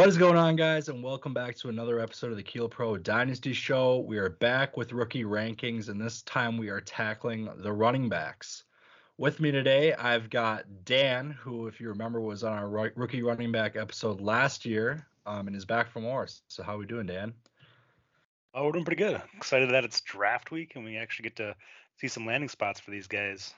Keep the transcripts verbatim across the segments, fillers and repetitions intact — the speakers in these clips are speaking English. What is going on, guys, and welcome back to another episode of the Keel Pro Dynasty Show. We are back with rookie rankings, and this time we are tackling the running backs. With me today, I've got Dan, who, if you remember, was on our rookie running back episode last year, um, and is back for more. So how are we doing, Dan? Oh, we're doing pretty good. Excited that it's draft week, and we actually get to see some landing spots for these guys.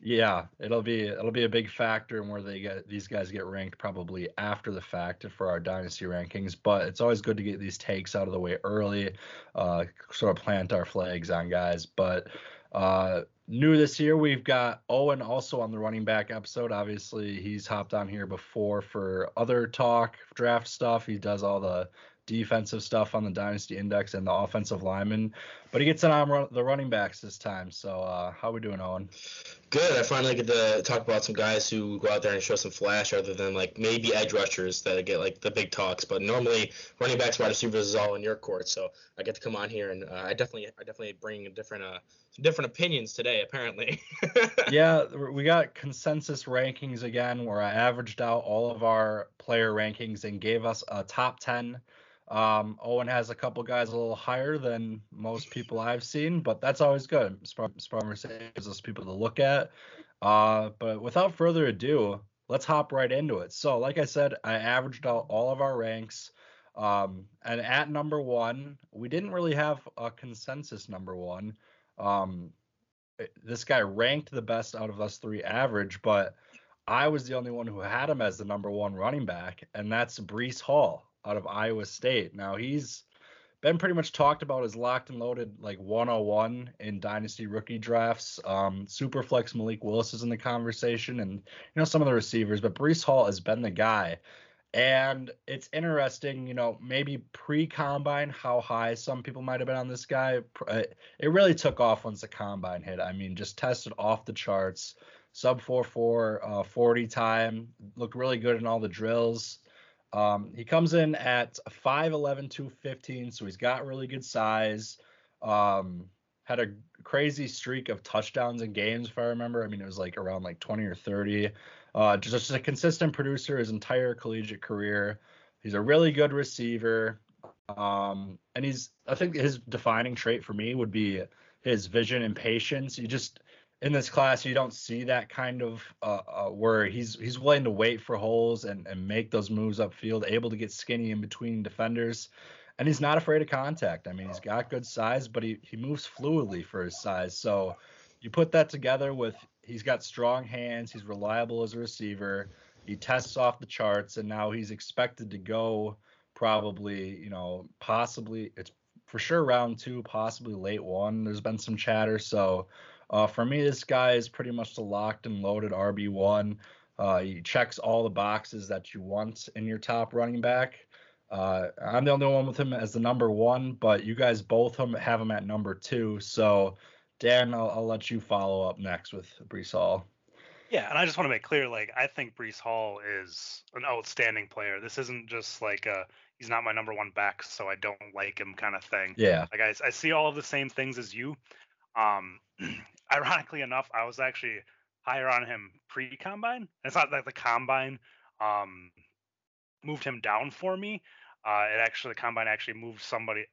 Yeah, it'll be it'll be a big factor in where they get these guys get ranked probably after the fact for our dynasty rankings. But it's always good to get these takes out of the way early, uh, sort of plant our flags on guys. But uh, new this year, we've got Owen also on the running back episode. Obviously, he's hopped on here before for other talk, draft stuff. He does all the defensive stuff on the Dynasty Index and the offensive linemen, but he gets in on run, the running backs this time. So uh, how we doing, Owen? Good. I finally get to talk about some guys who go out there and show some flash other than like maybe edge rushers that get like the big talks, but normally running backs, wide receivers is all in your court. So I get to come on here and uh, I definitely I definitely bring a different uh, different opinions today, apparently. Yeah, we got consensus rankings again where I averaged out all of our player rankings and gave us a top ten. Um, Owen has a couple guys a little higher than most people I've seen, but that's always good. Sparmer saves us people to look at. Uh, but without further ado, let's hop right into it. So, like I said, I averaged out all of our ranks. Um, and at number one, we didn't really have a consensus number one. Um, this guy ranked the best out of us three average, but I was the only one who had him as the number one running back, and that's Breece Hall out of Iowa State. Now, he's been pretty much talked about as locked and loaded, like one oh one in dynasty rookie drafts. Um, Superflex Malik Willis is in the conversation, and you know some of the receivers, but Breece Hall has been the guy. And it's interesting, you know, maybe pre-combine how high some people might have been on this guy. It really took off once the combine hit. I mean, just tested off the charts. Sub four four, uh, forty time, looked really good in all the drills. Um, he comes in at five eleven, two fifteen, so he's got really good size. Um, had a crazy streak of touchdowns in games, if I remember. I mean, it was like around like twenty or thirty. Uh, just a consistent producer his entire collegiate career. He's a really good receiver. Um, and he's, I think his defining trait for me would be his vision and patience. You just, in this class, you don't see that kind of uh, uh, where he's he's willing to wait for holes and, and make those moves upfield, able to get skinny in between defenders. And he's not afraid of contact. I mean, he's got good size, but he, he moves fluidly for his size. So you put that together with he's got strong hands. He's reliable as a receiver. He tests off the charts, and now he's expected to go probably, you know, possibly it's for sure round two, possibly late one. There's been some chatter. So Uh, for me, this guy is pretty much the locked and loaded R B one. Uh, he checks all the boxes that you want in your top running back. Uh, I'm the only one with him as the number one, but you guys both have him at number two. So, Dan, I'll, I'll let you follow up next with Breece Hall. Yeah, and I just want to make clear, like, I think Breece Hall is an outstanding player. This isn't just like a he's not my number one back, so I don't like him kind of thing. Yeah. Like, I, I see all of the same things as you. Um, ironically enough, I was actually higher on him pre-combine. It's not that the combine um, moved him down for me. Uh, it actually, the combine actually moved somebody,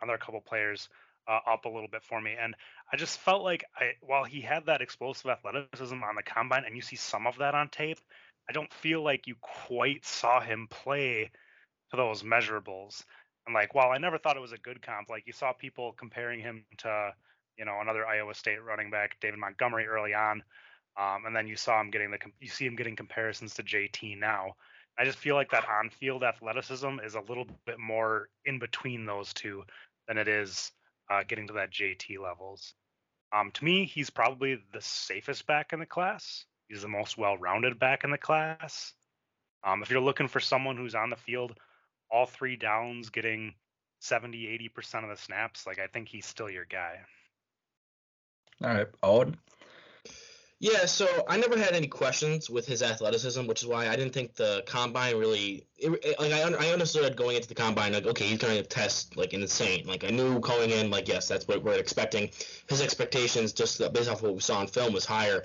another couple players uh, up a little bit for me. And I just felt like I, while he had that explosive athleticism on the combine, and you see some of that on tape, I don't feel like you quite saw him play to those measurables. And like, while I never thought it was a good comp, like you saw people comparing him to, you know, another Iowa State running back, David Montgomery, early on. Um, and then you saw him getting the, you see him getting comparisons to J T now. I just feel like that on-field athleticism is a little bit more in between those two than it is uh, getting to that J T levels. Um, to me, he's probably the safest back in the class. He's the most well-rounded back in the class. Um, if you're looking for someone who's on the field all three downs, getting seventy, eighty percent of the snaps, like I think he's still your guy. All right, Owen. Yeah, so I never had any questions with his athleticism, which is why I didn't think the combine really – like I, I understood going into the combine, like, okay, he's going to test, like, insane. Like, I knew going in, like, yes, that's what we're expecting. His expectations, just based off what we saw on film, was higher.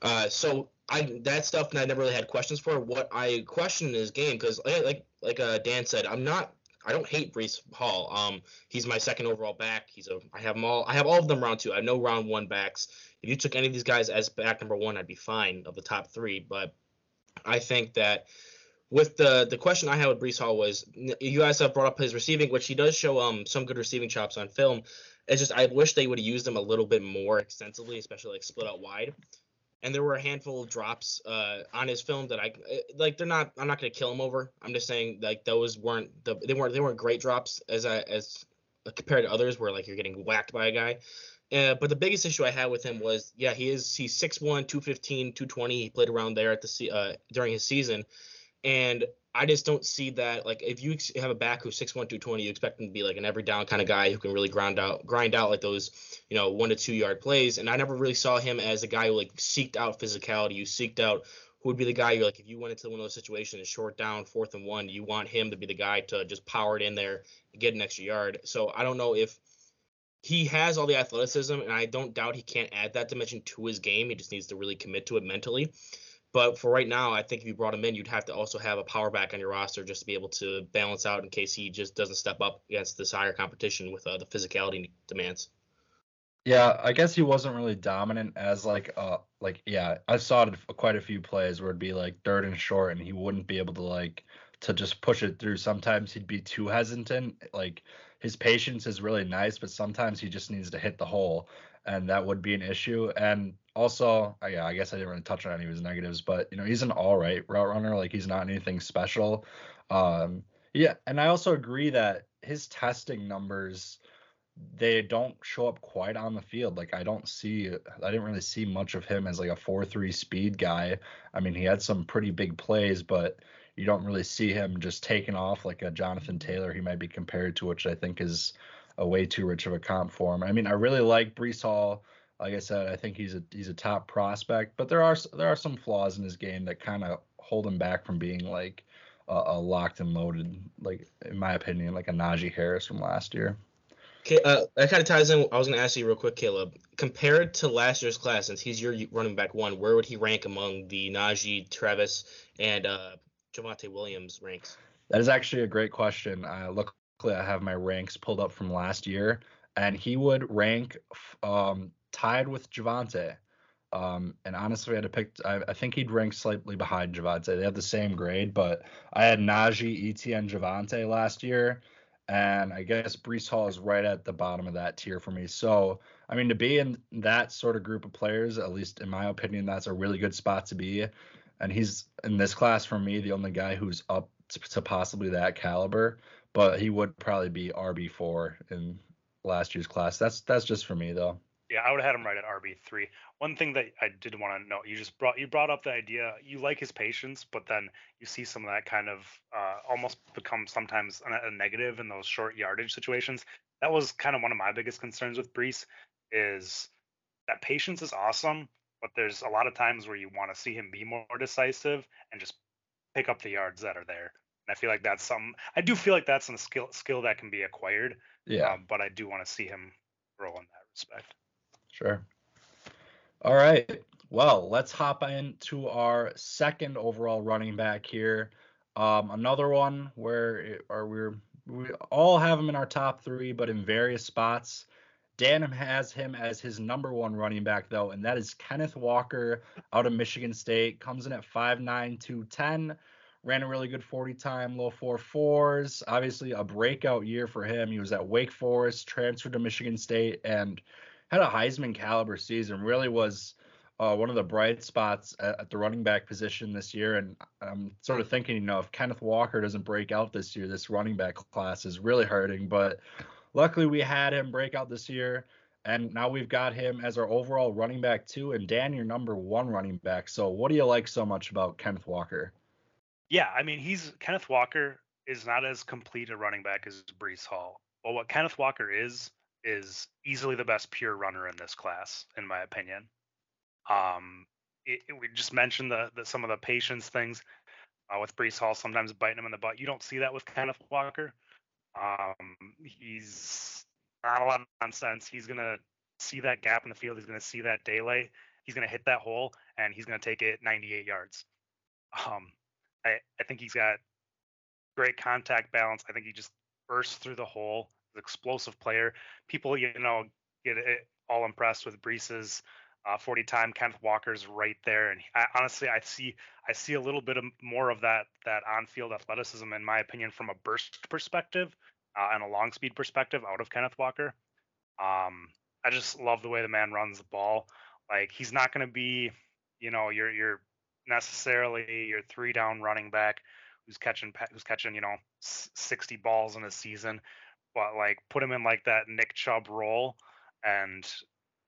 Uh, so I that stuff that I never really had questions for. What I question in his game, because like like uh, Dan said, I'm not I don't hate Breece Hall. Um, he's my second overall back. He's a I have them all I have all of them round two. I have no round one backs. If you took any of these guys as back number one, I'd be fine of the top three. But I think that with the the question I had with Breece Hall was, you guys have brought up his receiving, which he does show um some good receiving chops on film. It's just I wish they would have used him a little bit more extensively, especially like split out wide. And there were a handful of drops uh, on his film that I like. They're not. I'm not going to kill him over. I'm just saying like those weren't the they weren't they weren't great drops as I, as uh, compared to others where like you're getting whacked by a guy. Uh, but the biggest issue I had with him was yeah he is he's six one, two fifteen, two twenty. He played around there at the uh, during his season, and I just don't see that. Like if you have a back who's six one, two twenty, you expect him to be like an every down kind of guy who can really grind out grind out like those, you know, one to two yard plays. And I never really saw him as a guy who like seeked out physicality. You seeked out who would be the guy you're like, if you went into one of those situations, short down, fourth and one, you want him to be the guy to just power it in there and get an extra yard. So I don't know if he has all the athleticism, and I don't doubt he can't add that dimension to his game. He just needs to really commit to it mentally. But for right now, I think if you brought him in, you'd have to also have a power back on your roster just to be able to balance out in case he just doesn't step up against this higher competition with uh, the physicality demands. Yeah, I guess he wasn't really dominant as like, uh, like yeah, I saw it quite a few plays where it'd be like third and short, and he wouldn't be able to like to just push it through. Sometimes he'd be too hesitant. Like his patience is really nice, but sometimes he just needs to hit the hole, and that would be an issue. And also, yeah, I guess I didn't really touch on any of his negatives, but, you know, he's an all right route runner. Like, he's not anything special. Um, yeah, and I also agree that his testing numbers, they don't show up quite on the field. Like, I don't see – I didn't really see much of him as, like, a four three speed guy. I mean, he had some pretty big plays, but you don't really see him just taking off like a Jonathan Taylor he might be compared to, which I think is a way too rich of a comp for him. I mean, I really like Breece Hall. Like I said, I think he's a he's a top prospect, but there are there are some flaws in his game that kind of hold him back from being like a, a locked and loaded, like in my opinion, like a Najee Harris from last year. Okay, uh, that kind of ties in. I was going to ask you real quick, Caleb. Compared to last year's class, since he's your running back one, where would he rank among the Najee, Travis, and uh, Javonte Williams ranks? That is actually a great question. Uh, luckily, I have my ranks pulled up from last year, and he would rank Um, tied with Javonte, um, and honestly, I had to pick. I, I think he'd rank slightly behind Javonte. They have the same grade, but I had Najee, Etienne, Javonte last year, and I guess Breece Hall is right at the bottom of that tier for me. So, I mean, to be in that sort of group of players, at least in my opinion, that's a really good spot to be. And he's in this class for me, the only guy who's up to possibly that caliber, but he would probably be R B four in last year's class. That's that's just for me though. Yeah, I would have had him right at R B three. One thing that I did want to note, you just brought you brought up the idea, you like his patience, but then you see some of that kind of uh, almost become sometimes a negative in those short yardage situations. That was kind of one of my biggest concerns with Breece, is that patience is awesome, but there's a lot of times where you want to see him be more decisive and just pick up the yards that are there. And I feel like that's something, I do feel like that's a skill, skill that can be acquired, yeah. Um, but I do want to see him grow in that respect. Sure. All right. Well, let's hop into our second overall running back here. Um, another one where it, or we're, we all have him in our top three, but in various spots. Dan has him as his number one running back, though, and that is Kenneth Walker out of Michigan State. Comes in at five nine, two ten. Ran a really good forty time, low four fours. Obviously, a breakout year for him. He was at Wake Forest, transferred to Michigan State, and had a Heisman caliber season. Really was uh, one of the bright spots at, at the running back position this year. And I'm sort of thinking, you know, if Kenneth Walker doesn't break out this year, this running back class is really hurting. But luckily we had him break out this year, and now we've got him as our overall running back two. And Dan, your number one running back. So what do you like so much about Kenneth Walker? Yeah, I mean, he's Kenneth Walker is not as complete a running back as Breece Hall. But what Kenneth Walker is, is easily the best pure runner in this class, in my opinion. Um, it, it, we just mentioned the, the some of the patience things uh, with Breece Hall, sometimes biting him in the butt. You don't see that with Kenneth Walker. Um, he's not a lot of nonsense. He's going to see that gap in the field. He's going to see that daylight. he's going to hit that hole and he's going to take it ninety-eight yards. Um, I, I think he's got great contact balance. I think he just bursts through the hole. He's an explosive player. People, you know, get all impressed with Breece's uh, forty time. Kenneth Walker's right there. And I, honestly, I see I see a little bit of more of that that on-field athleticism, in my opinion, from a burst perspective uh, and a long speed perspective out of Kenneth Walker. Um, I just love the way the man runs the ball. Like, he's not going to be, you know, your your necessarily your three down running back who's catching who's catching you know sixty balls in a season, but like put him in like that Nick Chubb role, and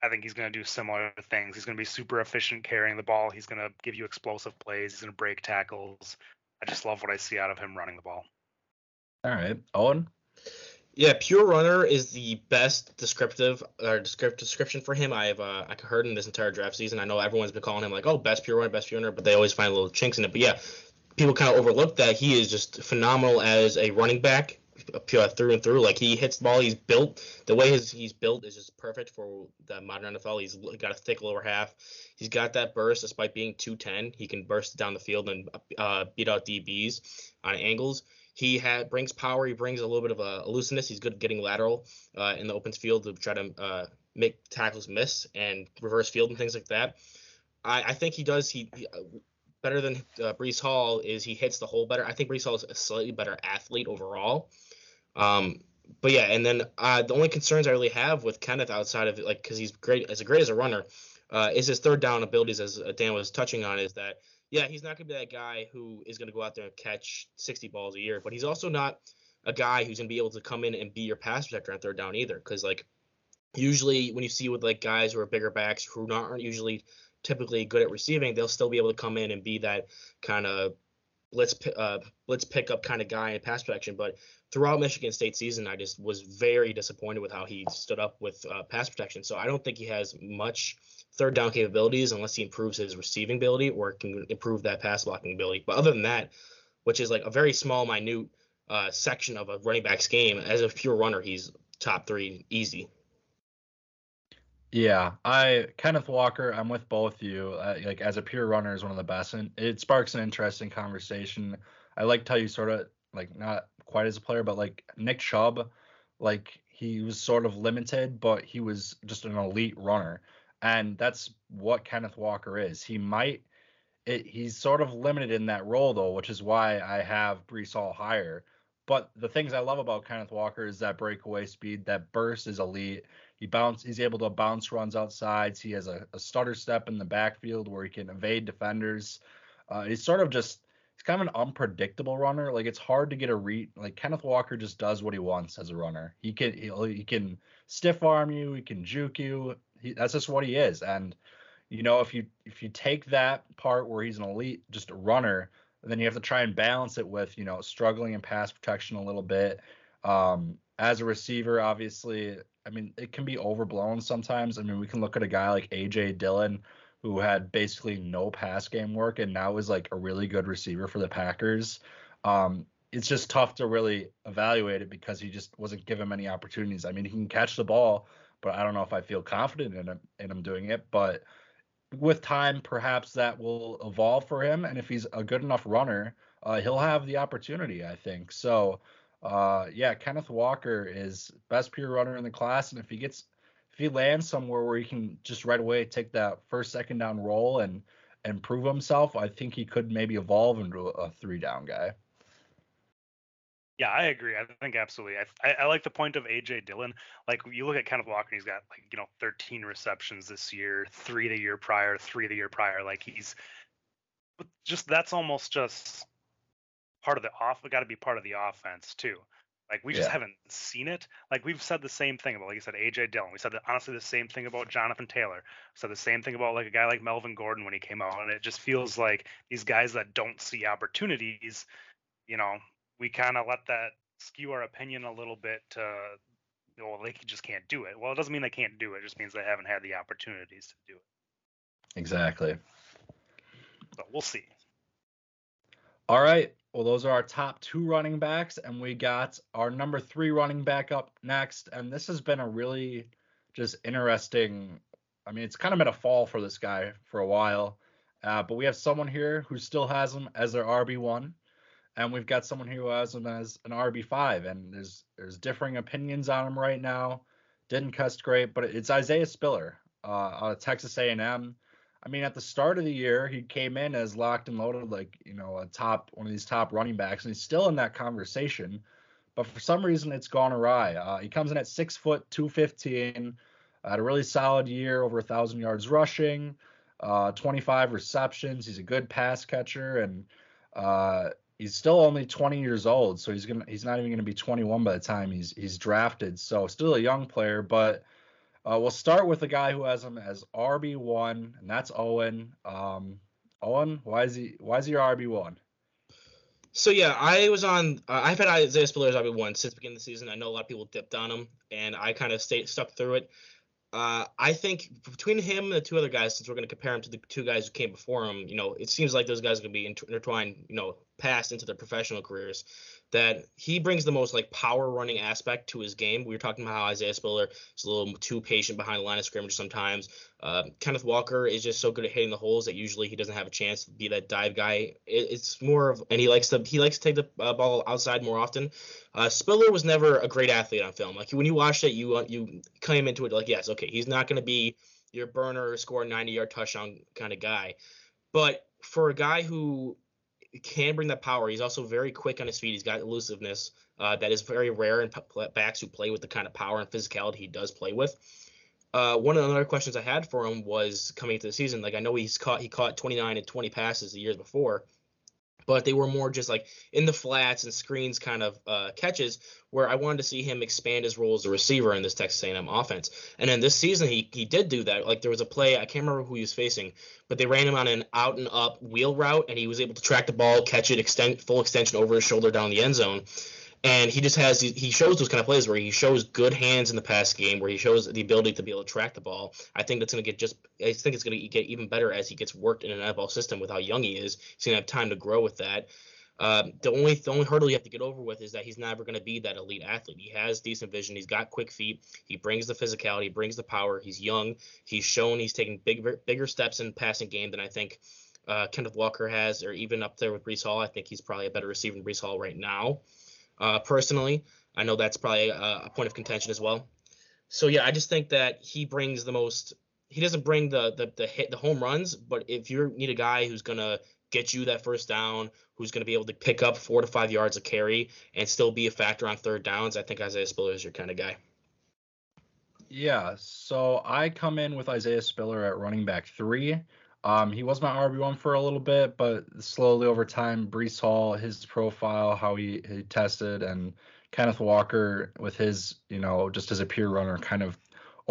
I think he's going to do similar things. He's going to be super efficient carrying the ball. He's going to give you explosive plays. He's going to break tackles. I just love what I see out of him running the ball. All right, Owen. Yeah, pure runner is the best descriptive or description for him I've uh, I heard in this entire draft season. I know everyone's been calling him like, oh, best pure runner, best pure runner, but they always find little chinks in it. But yeah, people kind of overlook that he is just phenomenal as a running back, pure through and through. Like, he hits the ball, he's built the way his he's built is just perfect for the modern N F L. He's got a thick lower half. He's got that burst despite being two ten. He can burst down the field and uh, beat out D Bs on angles. He had, brings power. He brings a little bit of a elusiveness. He's good at getting lateral uh, in the open field to try to uh, make tackles miss and reverse field and things like that. I, I think he does. He, he better than uh, Breece Hall is he hits the hole better. I think Breece Hall is a slightly better athlete overall. Um, but yeah, and then uh, the only concerns I really have with Kenneth outside of like because he's great as a great as a runner uh, is his third down abilities, as Dan was touching on, is that. Yeah, he's not going to be that guy who is going to go out there and catch sixty balls a year, but he's also not a guy who's going to be able to come in and be your pass protector on third down either. Because, like, usually when you see with, like, guys who are bigger backs who not, aren't usually typically good at receiving, they'll still be able to come in and be that kind of blitz, uh, blitz pick-up kind of guy in pass protection. But throughout Michigan State season, I just was very disappointed with how he stood up with uh, pass protection. So I don't think he has much – third down capabilities unless he improves his receiving ability or can improve that pass blocking ability. But other than that, which is like a very small, minute uh, section of a running back's game, as a pure runner, he's top three easy. Yeah, I Kenneth Walker, I'm with both you. Uh, like as a pure runner is one of the best, and it sparks an interesting conversation. I liked how you sort of like not quite as a player, but like Nick Chubb, like he was sort of limited, but he was just an elite runner. And that's what Kenneth Walker is. He might it, he's sort of limited in that role, though, which is why I have Breece Hall higher. But the things I love about Kenneth Walker is that breakaway speed, that burst is elite. He bounce, he's able to bounce runs outside. He has a, a stutter step in the backfield where he can evade defenders. Uh, he's sort of just he's kind of an unpredictable runner. Like, it's hard to get a read. Like, Kenneth Walker just does what he wants as a runner. He can he, he can stiff arm you. He can juke you. He, that's just what he is. And, you know, if you if you take that part where he's an elite, just a runner, then you have to try and balance it with, you know, struggling in pass protection a little bit. Um, as a receiver, obviously, I mean, it can be overblown sometimes. I mean, we can look at a guy like A J. Dillon, who had basically no pass game work and now is like a really good receiver for the Packers. Um, it's just tough to really evaluate it because he just wasn't given many opportunities. I mean, he can catch the ball, but I don't know if I feel confident in him, in him doing it. But with time, perhaps that will evolve for him. And if he's a good enough runner, uh, he'll have the opportunity, I think. So, uh, yeah, Kenneth Walker is best pure runner in the class. And if he gets, if he lands somewhere where he can just right away take that first, second down role and, and prove himself, I think he could maybe evolve into a three down guy. Yeah, I agree. I think absolutely. I, I I like the point of A J. Dillon. Like, you look at Kenneth Walker, and he's got, like, you know, thirteen receptions this year, three the year prior, three the year prior. Like, he's just, that's almost just part of the off. Got to be part of the offense too. Like, we just yeah. haven't seen it. Like, we've said the same thing about, like you said, A J. Dillon. We said the, honestly the same thing about Jonathan Taylor. We said the same thing about, like, a guy like Melvin Gordon when he came out. And it just feels like these guys that don't see opportunities, you know. We kind of let that skew our opinion a little bit to, you know, well, they just can't do it. Well, it doesn't mean they can't do it. It just means they haven't had the opportunities to do it. Exactly. But we'll see. All right. Well, those are our top two running backs, and we got our number three running back up next. And this has been a really just interesting I mean, it's kind of been a fall for this guy for a while, uh, but we have someone here who still has him as their R B one, and we've got someone who has him as an R B five, and there's there's differing opinions on him right now. Didn't cuss great, but it's Isaiah Spiller uh, out of Texas A and M. I mean, at the start of the year, he came in as locked and loaded, like, you know, a top one of these top running backs, and he's still in that conversation. But for some reason, it's gone awry. Uh, he comes in at six foot two fifteen, had a really solid year, over one thousand yards rushing, uh, twenty-five receptions. He's a good pass catcher, and uh, he's still only twenty years old, so he's gonna he's not even going to be twenty-one by the time he's he's drafted. So still a young player, but uh, we'll start with the guy who has him as R B one, and that's Owen. Um, Owen, why is he why is he your R B one? So, yeah, I was on uh, – I've had Isaiah Spiller as R B one since the beginning of the season. I know a lot of people dipped on him, and I kind of stayed, stuck through it. Uh, I think between him and the two other guys, since we're going to compare him to the two guys who came before him, you know, it seems like those guys are going to be inter- intertwined, you know, past into their professional careers, that he brings the most, like, power running aspect to his game. We were talking about how Isaiah Spiller is a little too patient behind the line of scrimmage sometimes. Uh, Kenneth Walker is just so good at hitting the holes that usually he doesn't have a chance to be that dive guy. It, it's more of – and he likes to he likes to take the uh, ball outside more often. Uh, Spiller was never a great athlete on film. Like, when you watched it, you uh, you came into it like, yes, okay, he's not going to be your burner, score ninety-yard touchdown kind of guy. But for a guy who – can bring that power. He's also very quick on his feet. He's got elusiveness uh, that is very rare in p- backs who play with the kind of power and physicality he does play with. Uh, one of the other questions I had for him was coming into the season. Like, I know he's caught he caught twenty-nine and twenty passes the years before, but they were more just like in the flats and screens kind of uh, catches, where I wanted to see him expand his role as a receiver in this Texas A and M offense. And then this season he he did do that. Like, there was a play, I can't remember who he was facing, but they ran him on an out and up wheel route, and he was able to track the ball, catch it, extend full extension over his shoulder down the end zone. And he just has – he shows those kind of plays where he shows good hands in the pass game, where he shows the ability to be able to track the ball. I think that's going to get just – I think it's going to get even better as he gets worked in an N F L system with how young he is. He's going to have time to grow with that. Uh, the only the only hurdle you have to get over with is that he's never going to be that elite athlete. He has decent vision. He's got quick feet. He brings the physicality. He brings the power. He's young. He's shown he's taking bigger, bigger steps in passing game than I think uh, Kenneth Walker has, or even up there with Breece Hall. I think he's probably a better receiver than Breece Hall right now. Uh, personally, I know that's probably a, a point of contention as well. So, yeah, I just think that he brings the most – he doesn't bring the, the, the hit, the home runs, but if you need a guy who's going to get you that first down, who's going to be able to pick up four to five yards of carry and still be a factor on third downs, I think Isaiah Spiller is your kind of guy. Yeah, so I come in with Isaiah Spiller at running back three. Um, he was my R B one for a little bit, but slowly over time, Breece Hall, his profile, how he, he tested, and Kenneth Walker with his, you know, just as a pure runner kind of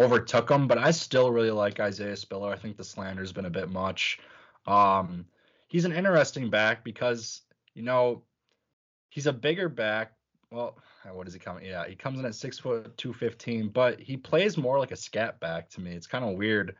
overtook him. But I still really like Isaiah Spiller. I think the slander has been a bit much. Um, he's an interesting back because, you know, he's a bigger back. Well, what does he come? Yeah, he comes in at six foot two fifteen, but he plays more like a scat back to me. It's kind of weird.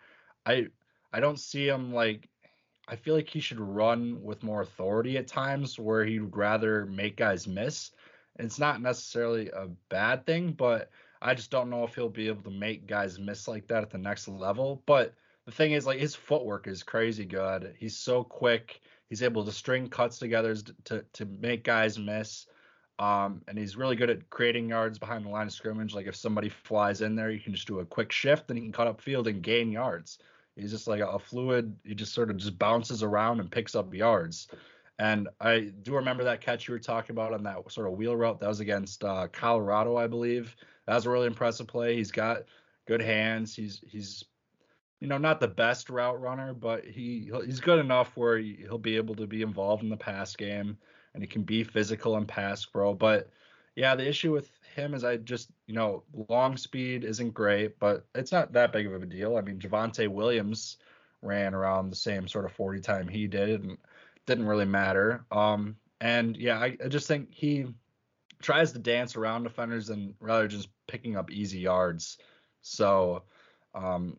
I I don't see him like – I feel like he should run with more authority at times where he'd rather make guys miss. And it's not necessarily a bad thing, but I just don't know if he'll be able to make guys miss like that at the next level. But the thing is, like, his footwork is crazy good. He's so quick. He's able to string cuts together to to make guys miss. Um, and he's really good at creating yards behind the line of scrimmage. Like, if somebody flies in there, you can just do a quick shift and he can cut upfield and gain yards. He's just like a fluid. He just sort of just bounces around and picks up yards. And I do remember that catch you were talking about on that sort of wheel route. That was against uh, Colorado, I believe. That was a really impressive play. He's got good hands. He's he's you know not the best route runner, but he he's good enough where he'll be able to be involved in the pass game and he can be physical and pass pro. But yeah, the issue with him is I just, you know, long speed isn't great, but it's not that big of a deal. I mean, Javonte Williams ran around the same sort of forty time he did and didn't really matter. Um, and yeah, I, I just think he tries to dance around defenders and rather just picking up easy yards. So um,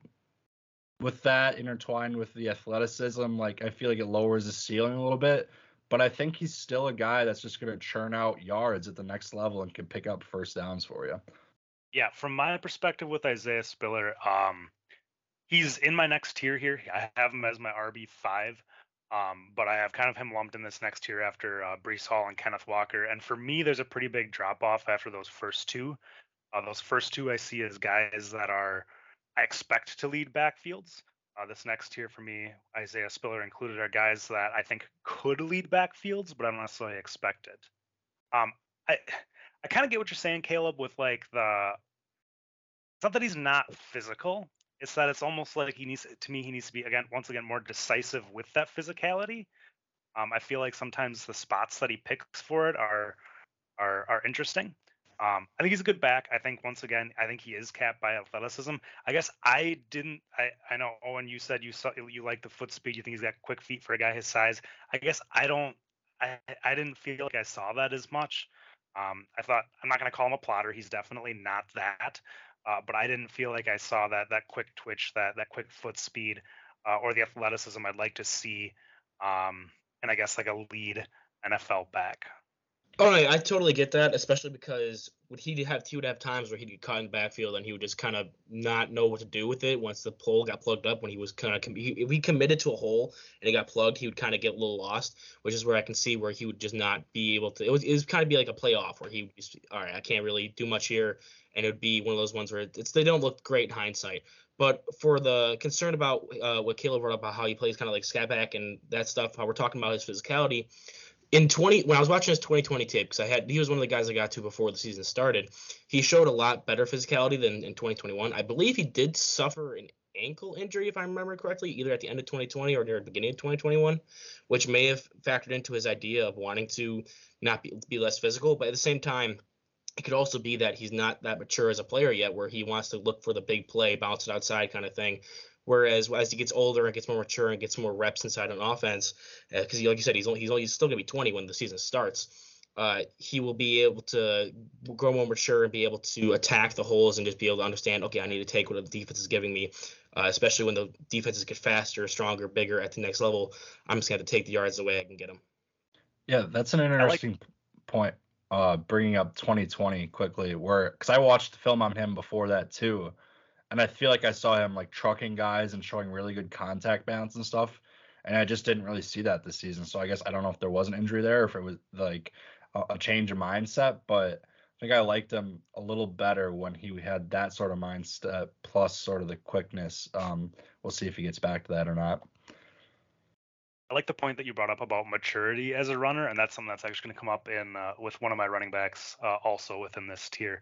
with that intertwined with the athleticism, like I feel like it lowers the ceiling a little bit. But I think he's still a guy that's just going to churn out yards at the next level and can pick up first downs for you. Yeah, from my perspective with Isaiah Spiller, um, he's in my next tier here. I have him as my R B five, um, but I have kind of him lumped in this next tier after uh, Breece Hall and Kenneth Walker. And for me, there's a pretty big drop off after those first two. Uh, those first two I see as guys that are I expect to lead backfields. Uh, this next tier for me, Isaiah Spiller included, are guys that I think could lead backfields, but I don't necessarily expect it. Um, I I kind of get what you're saying, Caleb, with like the it's not that he's not physical. It's that it's almost like he needs to me. He needs to be again, once again, more decisive with that physicality. Um, I feel like sometimes the spots that he picks for it are are are interesting. Um, I think he's a good back. I think, once again, I think he is capped by athleticism. I guess I didn't – I I know, Owen, you said you saw, you like the foot speed. You think he's got quick feet for a guy his size. I guess I don't I, – I didn't feel like I saw that as much. Um, I thought – I'm not going to call him a plotter. He's definitely not that. Uh, but I didn't feel like I saw that that quick twitch, that that quick foot speed, uh, or the athleticism I'd like to see. Um, and I guess like a lead N F L back. All right, I totally get that, especially because would he have he would have times where he'd get caught in backfield and he would just kind of not know what to do with it once the hole got plugged up. When he was kind of he, if he committed to a hole and it got plugged, he would kind of get a little lost, which is where I can see where he would just not be able to. It was it was kind of be like a playoff where he would just, all right, I can't really do much here, and it would be one of those ones where it's they don't look great in hindsight. But for the concern about uh, what Caleb brought up about how he plays kind of like scat back and that stuff, how we're talking about his physicality. In twenty, when I was watching his twenty twenty tape, because I had he was one of the guys I got to before the season started, he showed a lot better physicality than in twenty twenty-one. I believe he did suffer an ankle injury, if I remember correctly, either at the end of twenty twenty or near the beginning of twenty twenty-one, which may have factored into his idea of wanting to not be, be less physical. But at the same time, it could also be that he's not that mature as a player yet, where he wants to look for the big play, bounce it outside kind of thing. Whereas as he gets older and gets more mature and gets more reps inside an offense, because uh, like you said, he's only, he's only he's still going to be twenty when the season starts, uh, he will be able to grow more mature and be able to attack the holes and just be able to understand, okay, I need to take what the defense is giving me, uh, especially when the defenses get faster, stronger, bigger at the next level. I'm just going to have to take the yards away I can get them. Yeah, that's an interesting like- point, uh, bringing up twenty twenty quickly, where because I watched the film on him before that too. And I feel like I saw him like trucking guys and showing really good contact balance and stuff. And I just didn't really see that this season. So I guess I don't know if there was an injury there, or if it was like a, a change of mindset. But I think I liked him a little better when he had that sort of mindset plus sort of the quickness. Um, we'll see if he gets back to that or not. I like the point that you brought up about maturity as a runner. And that's something that's actually going to come up in uh, with one of my running backs uh, also within this tier.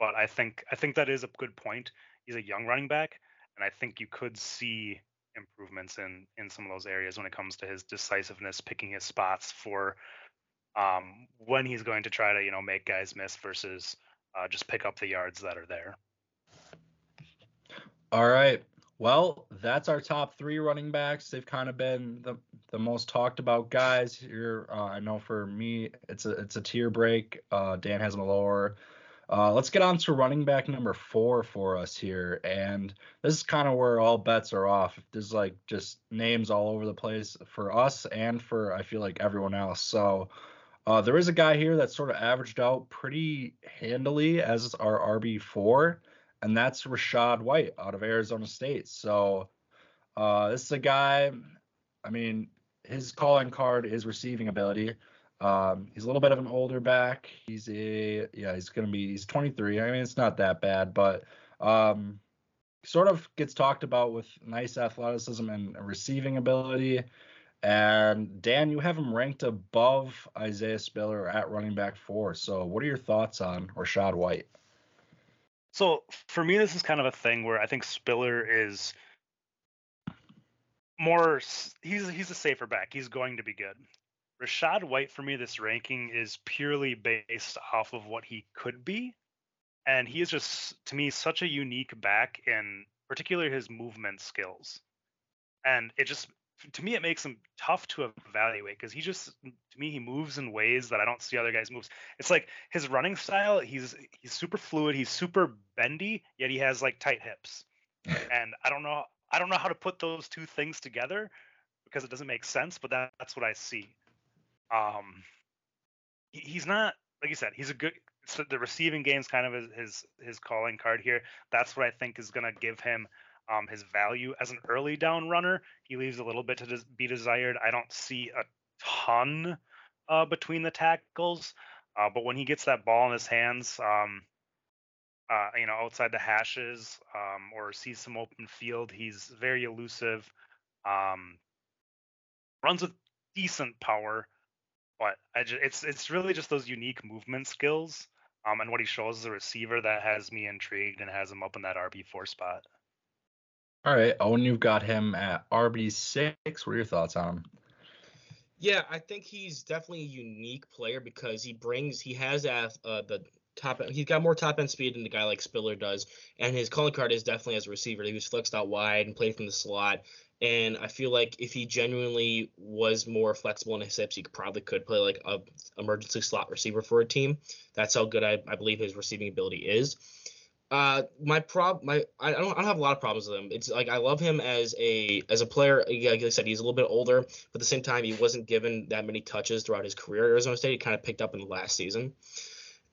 But I think I think that is a good point. He's a young running back, and I think you could see improvements in, in some of those areas when it comes to his decisiveness, picking his spots for um, when he's going to try to, you know, make guys miss versus uh, just pick up the yards that are there. All right. Well, that's our top three running backs. They've kind of been the the most talked about guys here. Uh, I know for me, it's a it's a tier break. Uh, Dan has them lower. Uh, let's get on to running back number four for us here. And this is kind of where all bets are off. There's like just names all over the place for us and for, I feel like, everyone else. So uh, there is a guy here that sort of averaged out pretty handily as our R B four, and that's Rachaad White out of Arizona State. So uh, this is a guy, I mean, his calling card is receiving ability. Um, he's a little bit of an older back. He's a, yeah, he's going to be, he's twenty-three. I mean, it's not that bad, but, um, sort of gets talked about with nice athleticism and receiving ability. And Dan, you have him ranked above Isaiah Spiller at running back four. So what are your thoughts on Rachaad White? So for me, this is kind of a thing where I think Spiller is more, he's, he's a safer back. He's going to be good. Rachaad White, for me, this ranking is purely based off of what he could be. And he is just, to me, such a unique back in particularly his movement skills. And it just, to me, it makes him tough to evaluate because he just, to me, he moves in ways that I don't see other guys' moves. It's like his running style, he's he's super fluid, he's super bendy, yet he has like tight hips. And I don't know, I don't know how to put those two things together because it doesn't make sense, but that, that's what I see. Um, he's not, like you said, he's a good, so the receiving game's kind of his, his, his calling card here. That's what I think is going to give him um, his value as an early down runner. He leaves a little bit to des- be desired. I don't see a ton uh, between the tackles, uh, but when he gets that ball in his hands, um, uh, you know, outside the hashes um, or sees some open field, he's very elusive. Um, runs with decent power, but I just, it's it's really just those unique movement skills. Um, and what he shows as a receiver that has me intrigued and has him up in that R B four spot. All right, Owen, you've got him at R B six. What are your thoughts on him? Yeah, I think he's definitely a unique player because he brings, he has uh, the top, he's got more top end speed than the guy like Spiller does. And his calling card is definitely as a receiver. He was flexed out wide and played from the slot. And I feel like if he genuinely was more flexible in his hips, he probably could play like a emergency slot receiver for a team. That's how good I, I believe his receiving ability is. Uh, my prob, my I don't, I don't have a lot of problems with him. It's like I love him as a as a player. Like I said, he's a little bit older, but at the same time, he wasn't given that many touches throughout his career at Arizona State. He kind of picked up in the last season,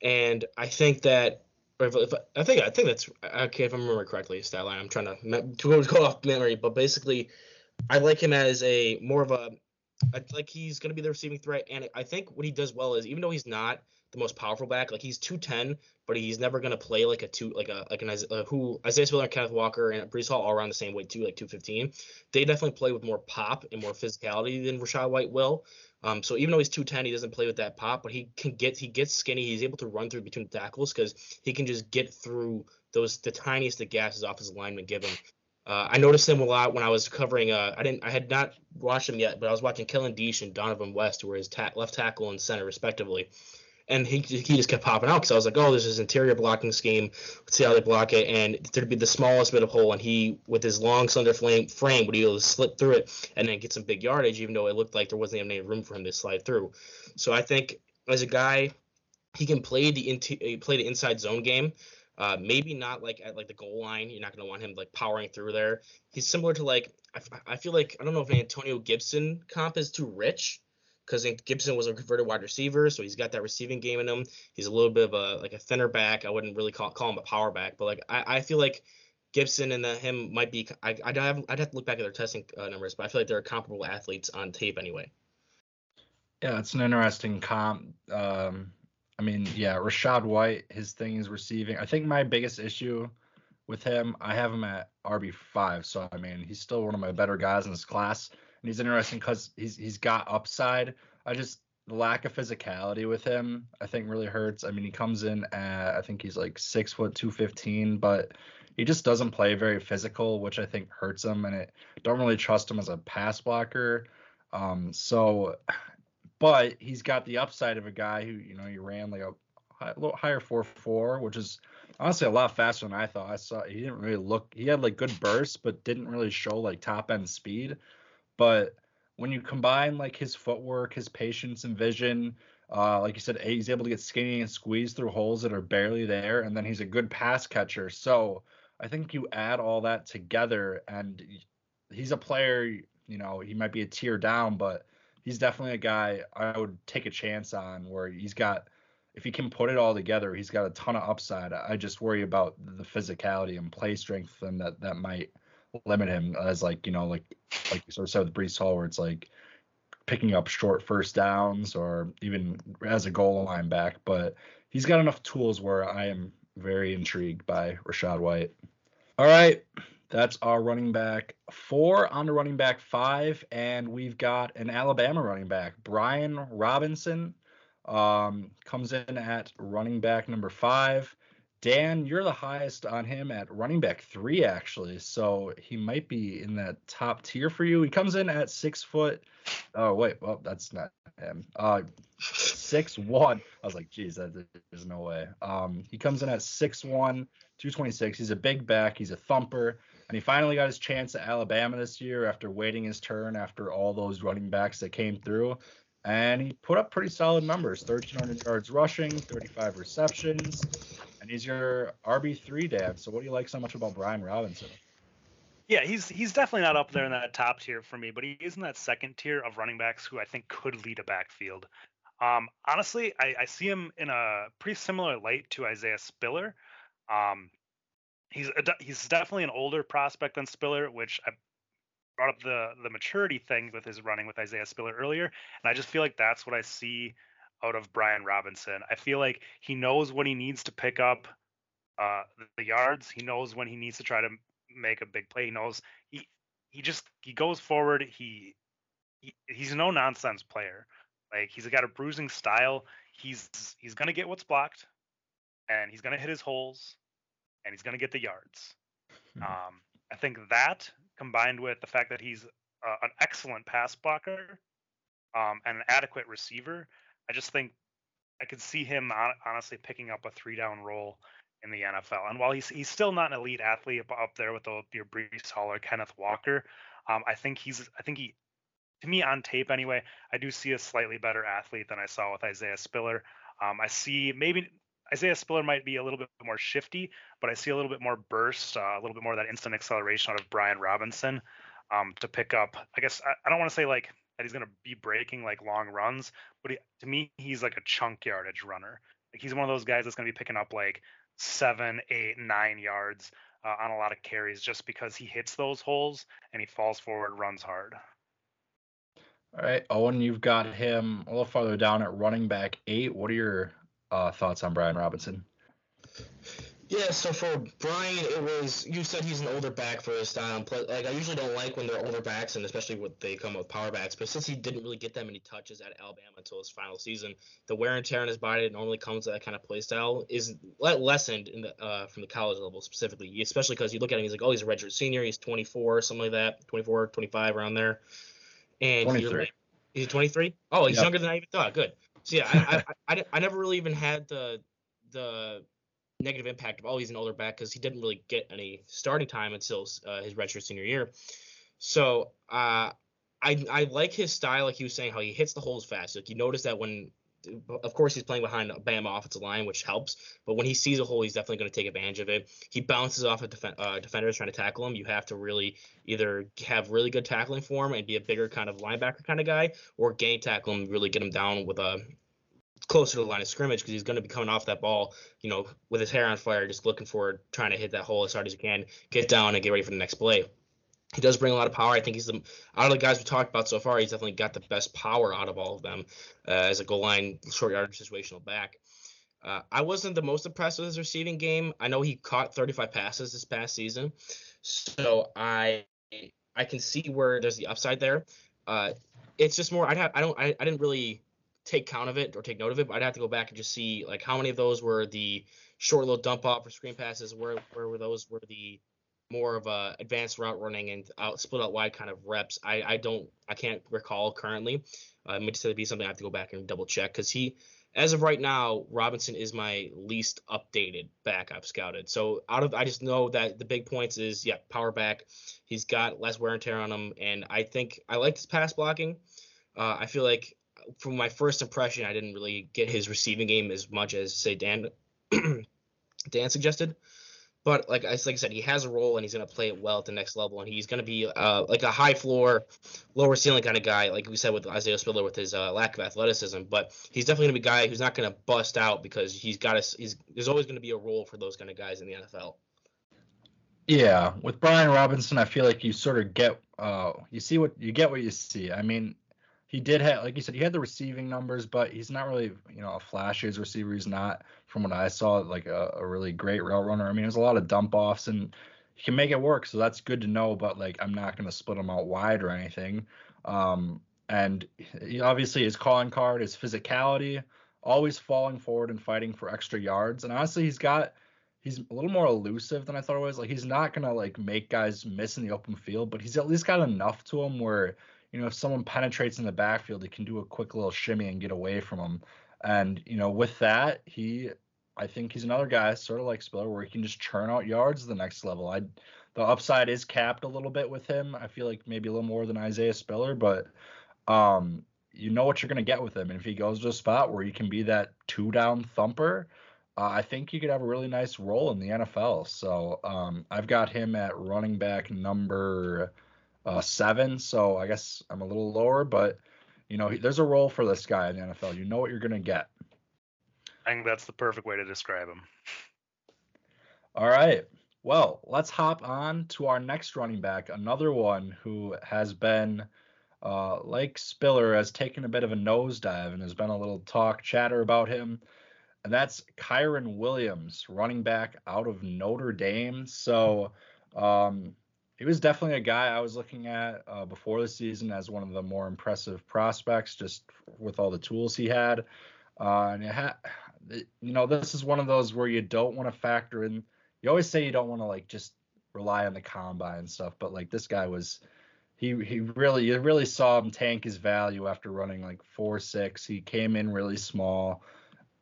and I think that. Or if, if, I think I think that's okay if I remember correctly. Stat line. I'm trying to to go off memory, but basically, I like him as a more of a I, like he's going to be the receiving threat. And I think what he does well is even though he's not the most powerful back, like he's two ten, but he's never going to play like a two like a like an uh, who Isaiah Spiller and Kenneth Walker and Breece Hall all around the same weight too, like two fifteen. They definitely play with more pop and more physicality than Rachaad White will. Um, so even though he's two ten, he doesn't play with that pop, but he can get he gets skinny. He's able to run through between tackles because he can just get through those the tiniest of gaps his offensive lineman give him. Uh, I noticed him a lot when I was covering. Uh, I didn't I had not watched him yet, but I was watching Kellen Diesch and Donovan West, who were his ta- left tackle and center respectively, and he he just kept popping out because I was like, oh, there's this interior blocking scheme. Let's see how they block it, and there'd be the smallest bit of hole, and he with his long slender flame frame would be able to slip through it and then get some big yardage, even though it looked like there wasn't even any room for him to slide through. So I think as a guy, he can play the inti- play the inside zone game. Uh, maybe not like at like the goal line. You're not going to want him like powering through there. He's similar to like I, I feel like I don't know if Antonio Gibson comp is too rich because Gibson was a converted wide receiver, so he's got that receiving game in him. He's a little bit of a like a thinner back. I wouldn't really call call him a power back, but like I, I feel like Gibson and the, him might be. I I'd have I'd have to look back at their testing uh, numbers, but I feel like they're comparable athletes on tape anyway. Yeah, it's an interesting comp. Um... I mean, yeah, Rachaad White, his thing is receiving. I think my biggest issue with him, I have him at R B five. So, I mean, he's still one of my better guys in this class. And he's interesting because he's he's got upside. I just, the lack of physicality with him, I think really hurts. I mean, he comes in at, I think he's like six foot two fifteen, but he just doesn't play very physical, which I think hurts him. And I don't really trust him as a pass blocker. Um, so... But he's got the upside of a guy who, you know, he ran like a, high, a little higher four four, which is honestly a lot faster than I thought. I saw he didn't really look. He had like good bursts, but didn't really show like top end speed. But when you combine like his footwork, his patience and vision, uh, like you said, he's able to get skinny and squeeze through holes that are barely there. And then he's a good pass catcher. So I think you add all that together and he's a player, you know, he might be a tier down, but he's definitely a guy I would take a chance on where he's got, if he can put it all together, he's got a ton of upside. I just worry about the physicality and play strength and that, that might limit him as like, you know, like, like you sort of said with Breece Hall where it's like picking up short first downs or even as a goal line back, but he's got enough tools where I am very intrigued by Rachaad White. All right. That's our running back four, on to running back five, and we've got an Alabama running back. Brian Robinson um, comes in at running back number five. Dan, you're the highest on him at running back three, actually, so he might be in that top tier for you. He comes in at six foot. Oh, wait, well, that's not him. Uh, six one. I was like, geez, that, there's no way. Um, he comes in at six one. two twenty-six. He's a big back. He's a thumper. And he finally got his chance at Alabama this year after waiting his turn after all those running backs that came through. And he put up pretty solid numbers, thirteen hundred yards rushing, thirty-five receptions. And he's your R B three, Dad. So what do you like so much about Brian Robinson? Yeah, he's he's definitely not up there in that top tier for me, but he is in that second tier of running backs who I think could lead a backfield. Um, honestly, I, I see him in a pretty similar light to Isaiah Spiller. Um, he's he's definitely an older prospect than Spiller, which I brought up the the maturity thing with his running with Isaiah Spiller earlier, and I just feel like that's what I see out of Brian Robinson. I feel like he knows when he needs to pick up uh, the yards. He knows when he needs to try to make a big play. He knows he he just he goes forward. He, he he's a no nonsense player. Like, he's got a bruising style. He's he's gonna get what's blocked, and he's gonna hit his holes, and he's gonna get the yards. Mm-hmm. Um, I think that, combined with the fact that he's uh, an excellent pass blocker um, and an adequate receiver, I just think I could see him on, honestly picking up a three-down role in the N F L. And while he's he's still not an elite athlete up there with the, your Breece Hall or Kenneth Walker, um, I think he's I think he to me on tape anyway, I do see a slightly better athlete than I saw with Isaiah Spiller. Um, I see maybe Isaiah Spiller might be a little bit more shifty, but I see a little bit more burst, uh, a little bit more of that instant acceleration out of Brian Robinson um, to pick up. I guess I, I don't want to say like that he's going to be breaking like long runs, but he, to me, he's like a chunk yardage runner. Like, he's one of those guys that's going to be picking up like seven, eight, nine yards uh, on a lot of carries just because he hits those holes and he falls forward, runs hard. All right, Owen, you've got him a little farther down at running back eight. What are your uh, thoughts on Brian Robinson? Yeah, so for Brian, it was, you said he's an older back for his style. Like, I usually don't like when they're older backs, and especially when they come with power backs. But since he didn't really get that many touches at Alabama until his final season, the wear and tear on his body that normally comes with that kind of play style is lessened in the uh, from the college level specifically, especially because you look at him, he's like, oh, he's a redshirt senior. He's twenty-four, something like that, twenty-four, twenty-five, around there. And twenty-three. He's twenty-three? Oh, he's yep. Younger than I even thought. Good. So, yeah, I, I, I, I never really even had the the negative impact of, oh, he's an older back, because he didn't really get any starting time until uh, his redshirt senior year. So uh, I I like his style, like he was saying, how he hits the holes fast. Like, you notice that when, of course, he's playing behind a Bama offensive line, which helps. But when he sees a hole, he's definitely going to take advantage of it. He bounces off of def- uh, defenders trying to tackle him. You have to really either have really good tackling for him and be a bigger kind of linebacker kind of guy, or game tackle him, really get him down with a closer to the line of scrimmage, because he's going to be coming off that ball, you know, with his hair on fire, just looking forward, trying to hit that hole as hard as he can, get down and get ready for the next play. He does bring a lot of power. I think he's the out of the guys we talked about so far, he's definitely got the best power out of all of them uh, as a goal line, short yardage, situational back. Uh, I wasn't the most impressed with his receiving game. I know he caught thirty-five passes this past season, so I I can see where there's the upside there. Uh, it's just more I'd have I don't I, I didn't really take count of it or take note of it, but I'd have to go back and just see like how many of those were the short little dump off or screen passes. Where where were those? Were the more of a advanced route running and out split out wide kind of reps. I, I don't, I can't recall currently. Uh, it might be something I have to go back and double check, because he, as of right now, Robinson is my least updated back I've scouted. So out of, I just know that the big points is, yeah, power back. He's got less wear and tear on him. And I think I like his pass blocking. Uh, I feel like from my first impression, I didn't really get his receiving game as much as say Dan, Dan suggested. But like I, like I said, he has a role, and he's going to play it well at the next level, and he's going to be uh, like a high floor, lower ceiling kind of guy, like we said with Isaiah Spiller with his uh, lack of athleticism. But he's definitely going to be a guy who's not going to bust out, because he's got a, he's there's always going to be a role for those kind of guys in the N F L. Yeah, with Brian Robinson, I feel like you sort of get uh, you see what you get what you see. I mean, he did have, like you said, he had the receiving numbers, but he's not really, you know, a flashiest receiver. He's not, from what I saw, like a, a really great route runner. I mean, there's a lot of dump offs, and he can make it work, so that's good to know. But like, I'm not going to split him out wide or anything. Um, and he obviously, his calling card is physicality, always falling forward and fighting for extra yards. And honestly, he's got, he's a little more elusive than I thought it was. Like, he's not going to like make guys miss in the open field, but he's at least got enough to him where, you know, if someone penetrates in the backfield, he can do a quick little shimmy and get away from him. And, you know, with that, he, I think he's another guy sort of like Spiller where he can just churn out yards to the next level. I, the upside is capped a little bit with him. I feel like maybe a little more than Isaiah Spiller, but um, you know what you're going to get with him. And if he goes to a spot where he can be that two-down thumper, uh, I think he could have a really nice role in the N F L. So um, I've got him at running back number Uh, seven, so I guess I'm a little lower, but you know, he, there's a role for this guy in the N F L. You know what you're going to get. I think that's the perfect way to describe him. All right. Well, let's hop on to our next running back, another one who has been, uh, like Spiller, has taken a bit of a nosedive and has been a little talk chatter about him. And that's Kyren Williams, running back out of Notre Dame. So um, he was definitely a guy I was looking at uh, before the season as one of the more impressive prospects, just with all the tools he had. Uh, and, it ha- it, you know, this is one of those where you don't want to factor in. You always say you don't want to, like, just rely on the combine and stuff. But, like, this guy was he he really you really saw him tank his value after running, like, four six. He came in really small.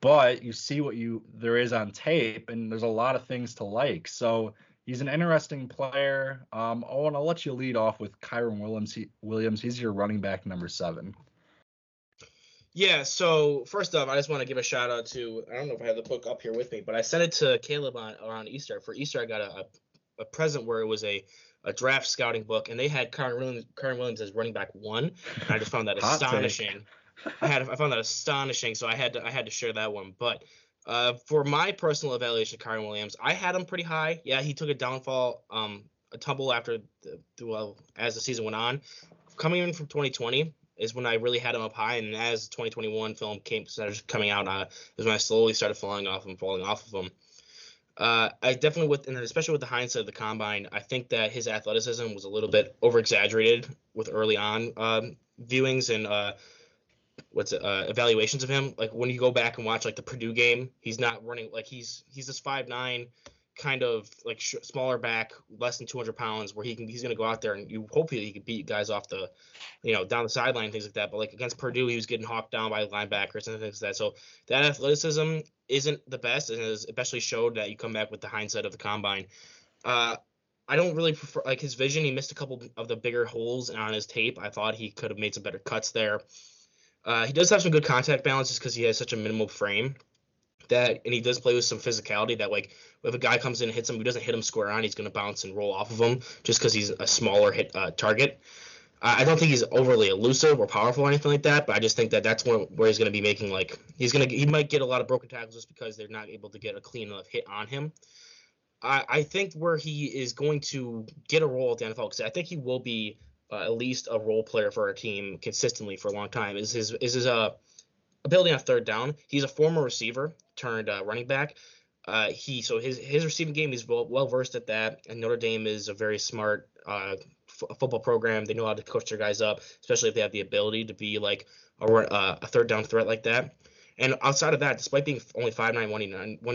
But you see what you there is on tape, and there's a lot of things to like. So he's an interesting player. Um, oh, and I'll let you lead off with Kyren Williams. He, Williams, he's your running back number seven. Yeah, so first off, I just want to give a shout-out to – I don't know if I have the book up here with me, but I sent it to Caleb on, around Easter. For Easter, I got a, a present where it was a, a draft scouting book, and they had Kyren Williams, Kyren Williams as running back one, and I just found that astonishing. Take. I had I found that astonishing, so I had to I had to share that one. But uh, for my personal evaluation of Kyren Williams, I had him pretty high. Yeah, he took a downfall, um, a tumble after the, well, as the season went on. Coming in from twenty twenty is when I really had him up high, and as twenty twenty-one film came started coming out, uh, is when I slowly started falling off and falling off of him. Uh, I definitely with and especially with the hindsight of the combine, I think that his athleticism was a little bit over exaggerated with early on um, viewings and. Uh, What's it, uh, evaluations of him? Like when you go back and watch like the Purdue game, he's not running like he's he's this five nine kind of like sh- smaller back, less than two hundred pounds, where he can he's gonna go out there and you hopefully he can beat guys off the, you know, down the sideline things like that. But like against Purdue, he was getting hawked down by linebackers and things like that. So that athleticism isn't the best, and it especially showed that you come back with the hindsight of the combine. Uh, I don't really prefer like his vision. He missed a couple of the bigger holes on his tape. I thought he could have made some better cuts there. Uh, he does have some good contact balance just because he has such a minimal frame, that, and he does play with some physicality that, like, if a guy comes in and hits him, he doesn't hit him square on, he's going to bounce and roll off of him just because he's a smaller hit uh, target. Uh, I don't think he's overly elusive or powerful or anything like that, but I just think that that's where, where he's going to be making, like, he's going to he might get a lot of broken tackles just because they're not able to get a clean enough hit on him. I, I think where he is going to get a role at the N F L, because I think he will be – Uh, at least a role player for our team consistently for a long time, is his is his uh, ability on third down. He's a former receiver turned uh, running back. Uh, he so his his receiving game is well, well versed at that. And Notre Dame is a very smart uh, f- football program. They know how to coach their guys up, especially if they have the ability to be like a, uh, a third down threat like that. And outside of that, despite being only five nine, one